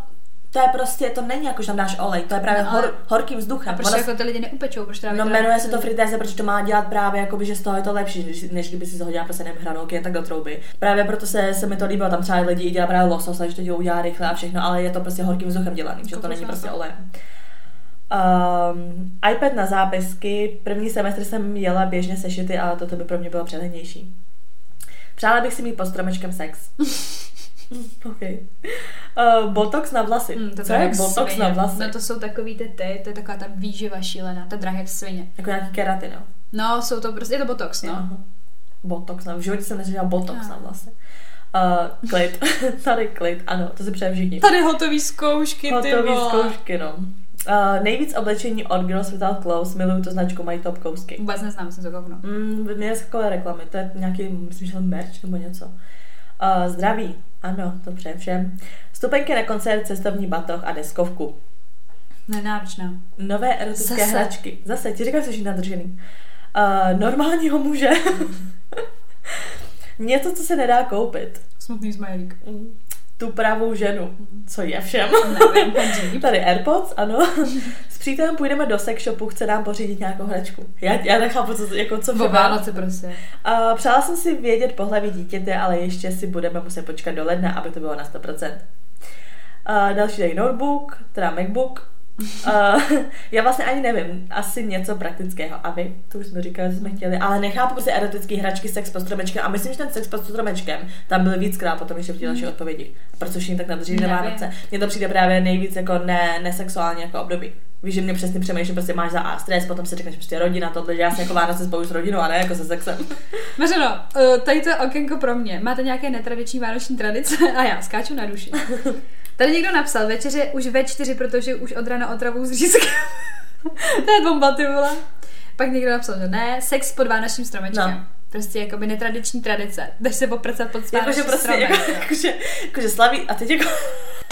to je prostě, to není jako, že tam dáš olej, to je právě no, ale... hor, horkým vzduchem. A proč ono... jako ty lidi neupečou? Proč no, jmenuje se to fritéze, protože to má dělat právě, jakoby, že z toho je to lepší, než kdyby si zahodila prostě nevím hranolky jen tak do trouby. Právě proto se, se mi to líbilo, tam třeba lidi dělá právě losos, že to udělá rychle a všechno, ale je to prostě horkým vzduchem dělaný, že to není prostě olej. Um, iPad na zápisky, první semestr jsem jela běžně sešity, ale toto by pro mě bylo přehlednější. Přála bych si mít pod stromečkem sex. Okay. Uh, botox na vlasy. Mm, to co je botox svině. Na vlasy? No to jsou takový ty, ty, to je taková ta výživa šílená, ta drahá jak svině. Jako nějaký keratin, no? No, jsou to prostě, je to botox, no. Aha. Botox na, v životě jsem neříkala botox no. na vlasy. Uh, klid, tady klid, ano, to si přeje všichni. Tady hotový zkoušky, hotový ty Hotový zkoušky, no. Uh, nejvíc oblečení od Gross Vital Close, miluju tu značku, mají top kousky. Vůbec neznám, jsem to kovno. Mm, mě je skvělé reklamy, to je nějaký, myslím, že merch nebo něco. Uh, zdraví. Ano, to přejem všem. Stupenky na koncert, cestovní batoh a deskovku. Nenáročná. Nové erotické Zase. hračky. Zase, ti říkám, že jsi nadržený. Uh, normálního muže. Něco, co se nedá koupit. Smutný smajlík. Mm. Tu pravou ženu. Co je všem. Nevím, tady AirPods, ano. S přítelem půjdeme do sex shopu, chce nám pořídit nějakou hračku. Já, já nechápu, co, jako, co všem. Vánoce, prosím. Uh, přála jsem si vědět pohlaví dítěte, ale ještě si budeme muset počkat do ledna, aby to bylo na sto procent. Uh, další tady notebook, teda MacBook. Uh, já vlastně ani nevím, asi něco praktického. A vy? To už jsme říkali, že jsme chtěli. Ale nechápu prostě erotické hračky, sex pod stromečkem. A myslím, že ten sex pod stromečkem tam byl víckrát, potom ještě přijde další odpovědi. A proč všichni tak nadrží na Vánoce? Mně to přijde právě nejvíc jako ne, nesexuálně jako období. Víš, že mě přesně přemýšlím, prostě máš za A stres, potom si řekneš prostě rodina, tohle dělá se jako Vánoce spolu s rodinou a ne jako se sexem. Mařeno, tady to je okénko pro mě. Máte nějaké netradiční vánoční tradice? A já skáču na duši. Tady někdo napsal večeře už ve čtyři, protože už od rána otravu s řízkem. To je bomba, ty vole. Pak někdo napsal, že ne, sex pod vánočním stromečkem. No. Prostě jakoby netradiční tradice. Jdeš se poprcat pod vánočním prostě, stromek. Jakože prostě, jako, jakože slaví a teď jako...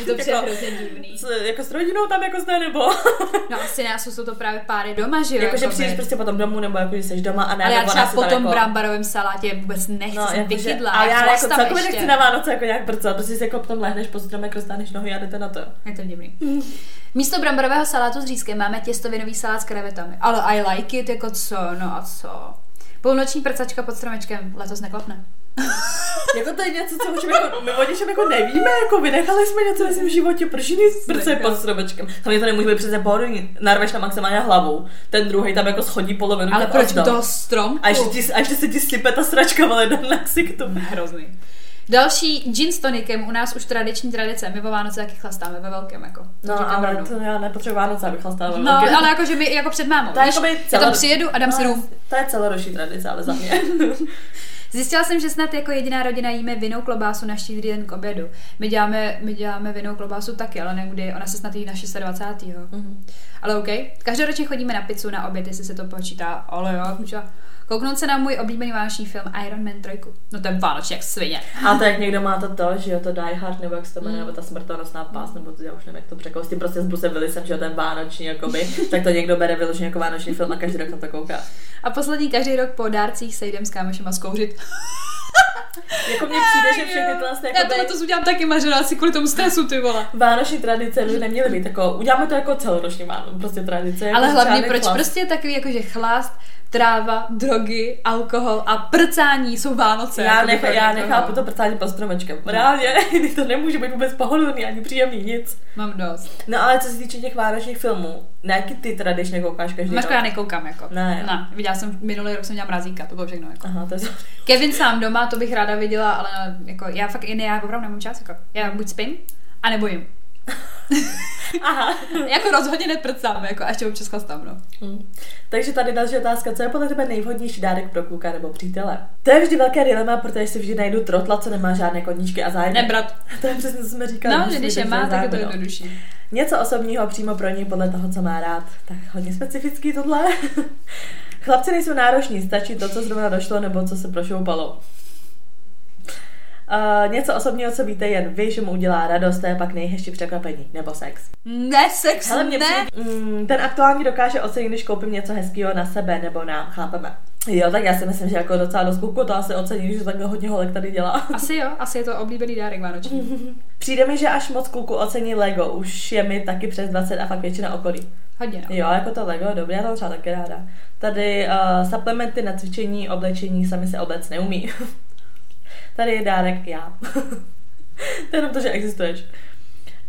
Je to přijde jako, hrozně divný. S, jako s rodinou tam jako jste, nebo... No asi nás jsou to právě páry doma, že jo? Jakože jako přijdeš prostě potom domů, nebo jakože jsi doma a ne... Ale já třeba po tom jako... brambarovém salátě vůbec nechci no, se vykydla. A já jako celkově nechci na Vánoce jako nějak brcat, prostě si jako potom lehneš po stromek, roztáneš nohy a jdete na to. Je to divný. Mm. Místo brambarového salátu s řízkem máme těstovinový salát s krevetami. Ale I like it, jako co, no a co? Polnoční prcačka pod stromečkem letos neklapne. Jako to je něco, co můžeme jako, my o něčem jako nevíme, jako vynechali jsme něco ve svém životě, proč jiný prce pod stromečkem. Samozřejmě to nemůžeme přece pohodlný, narveš tam maximálně hlavu, ten druhý tam jako schodí polovinu. Ale proč do toho stromku? A ještě, ti, a ještě se ti sype ta sračka, ale jdem na ksichtu. Hrozný. Další gin s tonikem, u nás už tradiční tradice, my po Vánoce taky chlastáme ve velkém, jako. No, ale rovnou. To já nepotřebuji Vánoce, abych chlastála ve velkém. No, ale jakože my jako před mámou, víš, já tam přijedu a dám no, si rům. To je celoroční tradice, ale za mě. Zjistila jsem, že snad jako jediná rodina jíme vinnou klobásu na štídrý den k obědu. My děláme, my děláme vinnou klobásu taky, ale někdy, ona se snad jí na dvacátého šestého. Mm-hmm. Ale OK, každoročně chodíme na pizzu na oběd, jestli se to počítá, ale jo, můžu. Kouknout se na můj oblíbený vánoční film Iron Man tři. No ten vánoční jak svině. A to jak někdo má to to, že jo, to Die Hard, nebo jak se to jmenuje, mm. nebo ta smrtonosná pás, nebo to já už nevím, jak to překlou. S tím prostě zbusem vylisem, že jo, ten vánoční, jakoby, tak to někdo bere vyloženě jako vánoční film a každý rok na to kouká. A poslední každý rok po dárcích se jdem s kámošem a zkouřit. Jako mně přijde, že všechny tohle jako já to letos udělám taky, Mařeno, asi kvůli tomu stresu, ty vole. Vánoční tradice by neměly být jako, uděláme to jako celoroční vánoční prostě tradice. Ale hlavně proč chlast. Prostě takový jakože chlást, tráva, drogy, alkohol a prcání jsou Vánoce. Já, nech, já nechápu to prcání pod stromečkem. Reálně, to nemůže být vůbec pohodlný, ani příjemný, nic. Mám dost. No ale co se týče těch vánočních filmů, na jaký ty tradičně koukáš každý Mařko, rok? Já nekoukám, jako. Ne. Ne. Viděla jsem, minulý rok jsem dělala Mrazíka, to bylo všechno, jako. Aha, to je Kevin sám doma, to bych ráda viděla, ale jako já fakt i ne, já opravdu nemám čas, jako. Já buď spím, anebo jim. Aha. Jako rozhodně neprcám, jako až tě občas chastám, no. Hmm. Takže tady další otázka, co je podle tebe nejvhodnější dárek pro kluka nebo přítele? To je vždy velké dilema, protože si vždy najdu trotla, co nemá žádné koníčky a zájmy. Nebrat. To je přesně, co jsme říkali. No, že když je má, tak je to jednodušší. Něco osobního přímo pro něj podle toho, co má rád. Tak hodně specifický tohle. Chlapci nejsou nároční, stačí to, co zrovna došlo nebo co se prošoupalo. Uh, něco osobního, co víte jen vy, že mu udělá radost, to je pak nejhezčí překvapení. Nebo sex. Ne, sex, hele, ne. Při... Mm, ten aktuálně dokáže ocenit, když koupím něco hezkého na sebe nebo nám, chápeme. Jo, tak já si myslím, že jako docela dost kuku, to asi ocení, že takhle hodně holek tady dělá. Asi jo, asi je to oblíbený dárek vánoční. Přijde mi, že až moc kuku ocení Lego, už je mi taky přes dvacet a fakt většina okolí. Hodně, no. Jo, jako to Lego, dobrý, já tam třeba taky ráda. Tady uh, suplementy na cvičení, oblečení, sami se obec neumí. Tady je dárek já. To je jenom to, že existuješ.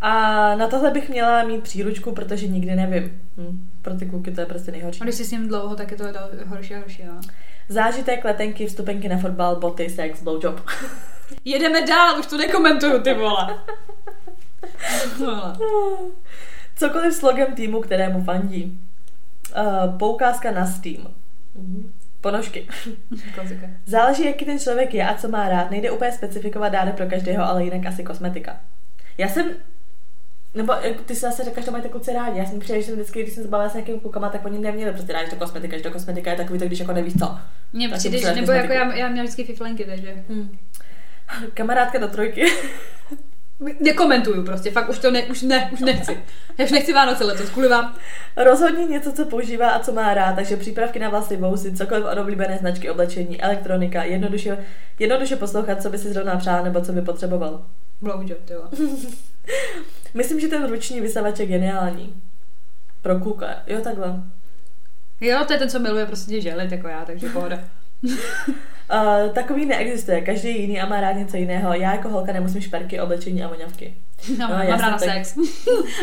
A na tohle bych měla mít příručku, protože nikdy nevím. Hm. Pro ty kluky to je prostě nejhorší. A když jsi s ním dlouho, tak je to horší a horší, jo. Zážitek, letenky, vstupenky na fotbal, boty, sex, blowjob. Jedeme dál, už to nekomentuju, ty vole. Cokoliv s logem týmu, kterému fandí. Uh, poukázka na Steam. Mhm. Ponožky. Záleží, jaký ten člověk je a co má rád. Nejde úplně specifikovat dárek pro každého, ale jinak asi kosmetika. Já jsem... Nebo ty si zase řekla, že to mají ty kluci rádi. Já jsem přijde, že jsem vždycky, když jsem se bavila s nějakými klukama, tak oni neměli prostě rádi, že to kosmetika, že to kosmetika je takový, tak když jako nevíš co. Mně přijde, že nebo kosmetiku. Jako já, já měla vždycky fiflenky, takže... Hmm. Kamarádka do trojky. Nekomentuju prostě, fakt už to ne, už ne, už nechci. Já už nechci Vánoce letos, kvůli vám. Rozhodně něco, co používá a co má rád, takže přípravky na vlasy, vousy, cokoliv od oblíbené značky, oblečení, elektronika, jednoduše, jednoduše poslouchat, co by si zrovna přál nebo co by potřeboval. Blowjob, tyhle. Myslím, že ten ruční vysavač je geniální. Pro kuka, jo takhle. Jo, to je ten, co miluje prostě želit, jako já, takže pohoda. Uh, takový neexistuje, každý je jiný a má rád něco jiného. Já jako holka nemusím šperky, oblečení a voňavky. No, no, mám já ráda tak... sex.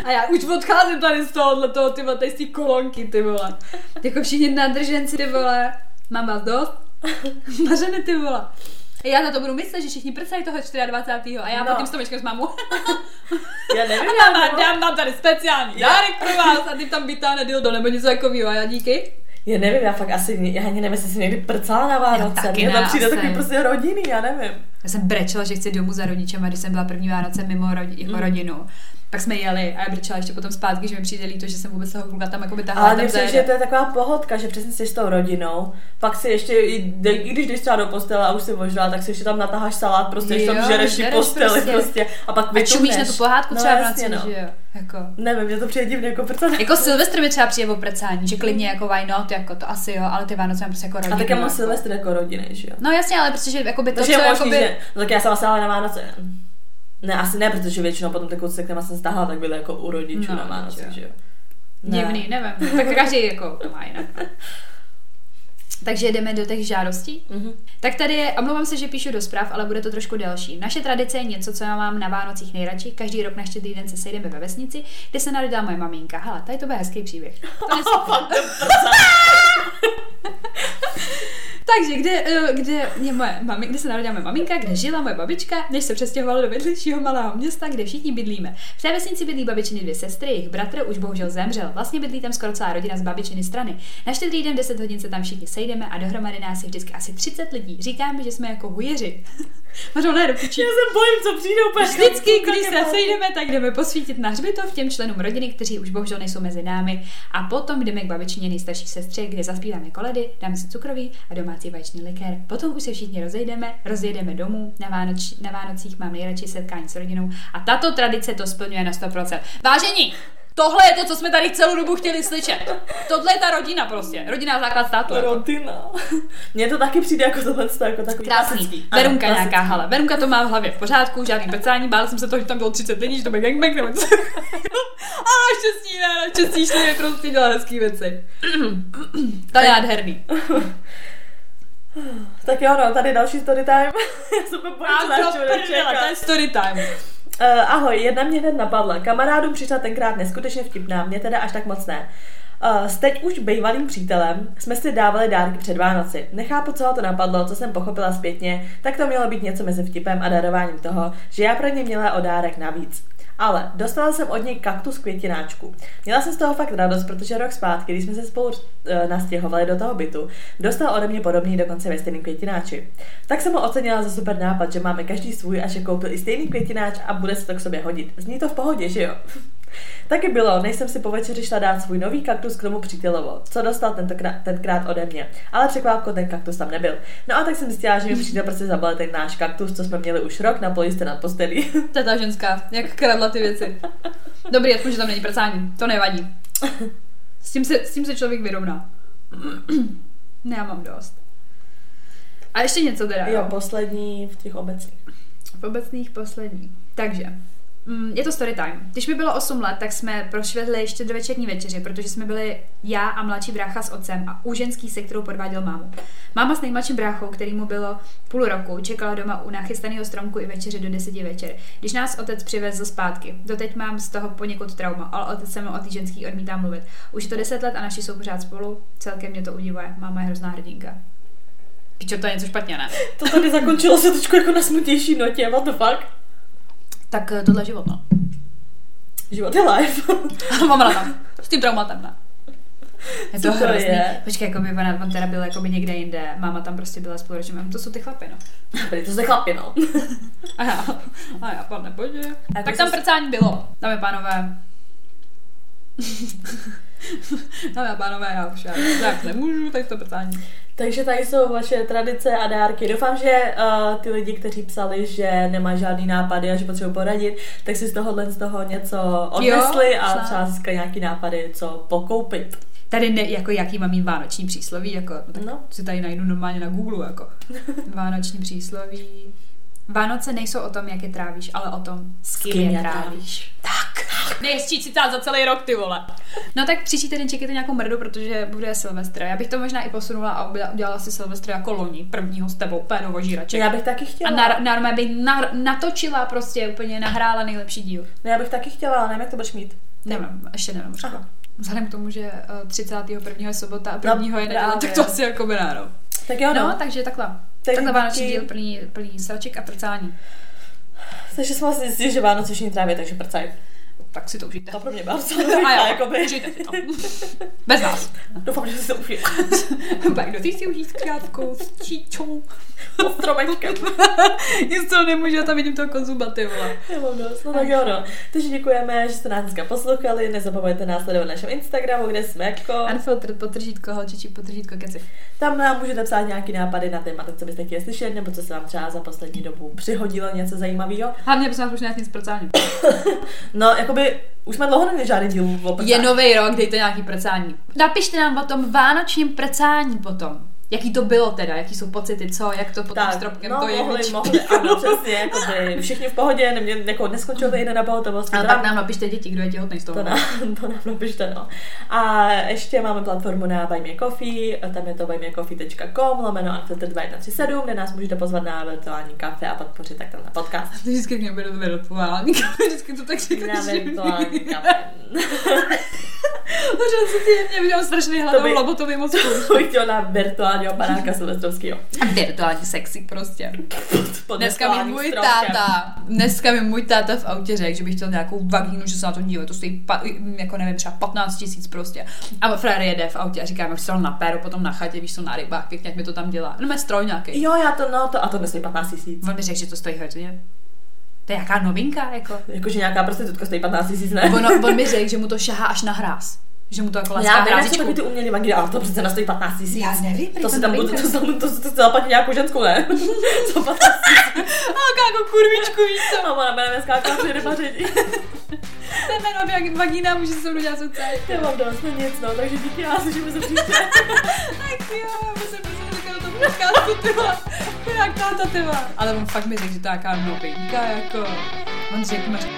A já už odcházím tady z tohohletoho, ty vole, tady z tý kolonky, ty vole. Jako všichni nadrženci, ty vole. Mám vás dost? Mařeny, ty vole. Já na to budu myslet, že všichni prcají toho dvacátého čtvrtého a já no. Pod tím stromečkem s mámou. Já nevím, a mám, já mám tady speciální já. Dárek pro vás a ty tam bytáne dildo nebo něco takového a já díky. Já nevím, já fakt asi, já ani nevím, jestli jsi někdy prcala na Vánoce, mně tam přijde takový prostě rodiny, já nevím. Já jsem brečela, že chci domů za rodičem, a když jsem byla první Vánoce mimo rodi- jako mm. rodinu, pak jsme jeli a já brečela ještě potom zpátky, že mi přijde líto, že jsem vůbec toho kluka tam jako by tahala. Ale myslím, že to je taková pohodka, že přesně jsi s tou rodinou, pak si ještě, i když jdeš třeba do postele a už si vožila, tak si ještě tam natáháš salát, prostě ještě tam žereš ty posteli prostě. prostě a pak vyčumíš. A čumíš na tu pohádku třeba v noci, že jo. Jako. Nevím, mě to přijde divně jako prcání. Jako Silvestr mi třeba přijde o prcání, že klidně jako why not, jako to asi jo, ale ty Vánoce mám prostě jako rodiny. A tak já mám jako. Silvestr jako rodiny, že jo. No jasně, ale protože jako by to, to je možný, jakoby... že... Tak já jsem asi ale na Vánoce. Ne, asi ne, protože většinou potom ty kluci, se kterýma jsem stáhla, tak byly jako u rodičů no, na Vánoce, že jo. Ne. Divný, nevím. Tak každý jako to má jinak. Takže jdeme do těch žádostí. Mm-hmm. Tak tady je, omlouvám se, že píšu do zpráv, ale bude to trošku delší. Naše tradice je něco, co já mám na Vánocích nejradši. Každý rok na štědrý den se sejdeme ve vesnici, kde se narodila moje maminka. Hele, tady to bude hezký příběh. To nes... Takže kde, kde, je moje mami, kde se narodila moje maminka, kde žila moje babička, než se přestěhovala do vedlejšího malého města, kde všichni bydlíme. V té vesnici bydlí babičiny dvě sestry, jejich bratr už bohužel zemřel. Vlastně bydlí tam skoro celá rodina z babičiny strany. Na štědrý den deset hodin se tam všichni sejdeme a dohromady nás je vždycky asi třicet lidí. Říkáme, že jsme jako hujeři. Možná ne, dopičí. Já se bojím, co přijdou. Vždycky, když se sejdeme, tak jdeme posvítit na hřbitov těm členům rodiny, kteří už bohužel nejsou mezi námi, a potom jdeme k babičině nejstarší sestře, kde zaspíváme koledy, dáme si cukroví a domácí vaječný likér. Potom už se všichni rozejdeme, rozjedeme domů. Na, Vánoč, na Vánocích mám nejradši setkání s rodinou a tato tradice to splňuje na sto procent. Vážení! Tohle je to, co jsme tady celou dobu chtěli slyšet. Tohle je ta rodina prostě. Rodina základ státu. Rodina. Mně to taky přijde jako tohle státu, jako takový klasický. Verunka nějaká hala. Verunka to má v hlavě v pořádku, žádný pecání. Bál jsem se toho, že tam bylo třicet lidí, že to byl gangbang nebo něco. Ale naštěstí ne, naštěstí šli mi prostě dělat hezký věci. To je nádherný. Tak jo, no, tady další story time. Já jsem to pojďme, to je story time. Uh, ahoj, jedna mě hned napadla. Kamarádům přišla tenkrát neskutečně vtipná, mě teda až tak moc ne. Uh, s teď už bývalým přítelem jsme si dávali dárky před Vánoci. Nechápu, co ho to napadlo, co jsem pochopila zpětně, tak to mělo být něco mezi vtipem a darováním toho, že já pro ně měla o dárek navíc. Ale dostala jsem od něj kaktus květináčku. Měla jsem z toho fakt radost, protože rok zpátky, když jsme se spolu e, nastěhovali do toho bytu, dostal ode mě podobný, dokonce ve stejným květináči. Tak jsem ho ocenila za super nápad, že máme každý svůj a že koupil i stejný květináč a bude se to k sobě hodit. Zní to v pohodě, že jo? Taky bylo, než jsem si po večeři šla dát svůj nový kaktus k tomu přítelovo, co dostal tentokrát, tenkrát ode mě. Ale překvápko, ten kaktus tam nebyl. No a tak jsem zjistila, že mi přítel prostě zabalil ten náš kaktus, co jsme měli už rok na políce nad postelí. To je ta ženská, jak kradla ty věci. Dobrý, aspoň, že tam není prcání, to nevadí. S tím se, s tím se člověk vyrovná. Ne, já mám dost. A ještě něco teda. Jo, poslední v těch obecných. V obecných poslední. Takže, je to story time. Když mi bylo osm let, tak jsme prošvedli ještě do večerní večeři, protože jsme byli já a mladší brácha s otcem a u ženský, se kterou podváděl mámu. Máma s nejmladším bráchou, který mu bylo půl roku, čekala doma u nachystaného stromku i večeři do deseti večer, když nás otec přivezl zpátky. Doteď mám z toho poněkud trauma, ale otec se mnou o té ženský odmítá mluvit. Už je to deset let a naši jsou pořád spolu, celkem mě to udivuje. Máma je hrozná hrdinka. Pičo, to je něco špatně, ne? To tady zakončilo se trošku jako na smutnější notě, what the fuck? Tak tohle je život, no. Život je life. Mám ráda. S tím traumatem, ne? Je to hrozný. Je? Počkej, jako by ona, on teda byl jako by někde jinde, máma tam prostě byla spolurečem. To jsou ty chlapy, no. Tady to jsou ty chlapy, no. A já, a já pan nepojde. Tak tam jsi... prcání bylo. Dámy pánové. Dámy a pánové, já už já tak nemůžu, tak to prcání. Takže tady jsou vaše tradice a dárky. Doufám, že uh, ty lidi, kteří psali, že nemají žádný nápady a že potřebují poradit, tak si z tohohle z toho něco odnesli, jo, a třeba nějaký nápady, co pokoupit. Tady ne, jako jaký mám mít vánoční přísloví, jako, tak no. Si tady najdu normálně na Google, jako vánoční přísloví. Vánoce nejsou o tom, jak je trávíš, ale o tom, s kým je trávíš. trávíš. Tak. Nejistí citát za celý rok, ty vole. No tak příští týden čekejte nějakou mrdu, protože bude Silvestr. Já bych to možná i posunula a udělala si Silvestr jako loni, prvního s tebou, pénovo žíraček. Já bych taky chtěla. A nar, normálně bych nar, natočila prostě, úplně nahrála nejlepší díl. No já bych taky chtěla, ale nevím, jak to budeš mít. Nevím, ještě nevím, možná. Vzhledem k tomu, že třicátého prvního je sobota a prvního no, je neděle, tak to asi jako benáro. Tak jo, no. No, takže takhle. Takhle vánoční díl plný, plný sraček a prcání. Takže jsme si zjistili, že Vánoce všichni tráví, takže prcají. Tak si to užijte. To pro mě bylo celé. A já, jakoby. Užijte si to. Bez vás. Doufám, že si to užijete. Tak kdo ty si užít s krátkou, s číčou, po stromečkem. Nic toho nemůžu, tam vidím toho konzumativa. Já mám dost, no tak jo, no. Takže děkujeme, že jste nás dneska poslouchali. Nezapomeňte nás sledovat na našem Instagramu, kde jsme jako Unfiltered potržítko, holčičí potržítko keci. Tam nám můžete psát nějaké nápady na témata, co byste chtěli slyšet, nebo co se vám třeba za poslední dobu přihodilo něco zajímavého. Hlavně bychom už nějak nic prcání. No, jakoby už jsme dlouho neměli žádný díl o prcání. Je nový rok, dejte nějaký prcání. Napište nám o tom vánočním prcání potom. Jaký to bylo teda, jaký jsou pocity, co, jak to pod tak, tím stropkem, no, to je. Tak, mohli, mohli, ano, přesně, jakoby všichni v pohodě, nemě, jako neskončil týden na pohotovost. A tak nám napište děti, kdo je těhotnej z toho. To nám, to nám napište, no. A ještě máme platformu na Buy Me Coffee, tam je to buymeacoffee.com, lomeno unfiltered dvacet jedna třicet sedm, kde nás můžete pozvat na virtuální kafe a podpořit tak tam na podcast. A to vždycky mě bude virtuální kafe, vždycky to tak říkáš. Na virtuální kafe. Mě viděl strašný hladou lobotový mozku. To bych chtěl na virtuálního panáka silvestrovskýho. Virtuálně sexy prostě. Dneska mi můj táta, dneska mi můj táta v autě řekl, že bych chtěl nějakou vagínu, že se na to dívá. To stojí, jako nevím, třeba patnáct tisíc prostě. A frér jede v autě a říká, že jsem na péru, potom na chatě, víš, co na rybách, pěkně, jak mi to tam dělá. No mě stroj nějaký. Jo, já to, no to, a to nestojí patnáct tisíc. On mi řekl, že to stojí hodně. To je jaká novinka, jako. Jakože nějaká prostitutka stojí patnáct tisíc, ne? On, on mi řekl, že mu to šahá až na hráz. Že mu to jako láská hrázičku. Já nevím, že taky ty uměli magii, ale to přece nastojí patnáct tisíc. Já nevím, to si tam bude, to, to, to, to, to zaplatí nějakou ženskou, ne? Za patnáct tisíc. A jakou kurvičku, víš co? Mama, na mene skáká při rybaření. Ten jmenově, jak vagína, může se mnou dělat sociální. Já mám dost, no nic, no, takže díky, já slyšíme se příště. Tak jo, my jsem prostě říkala tomu podcastu, tyva. Jak táta, tyva. Ale on fakt mi řekl, že to je jaká novinka, jako. On řekl,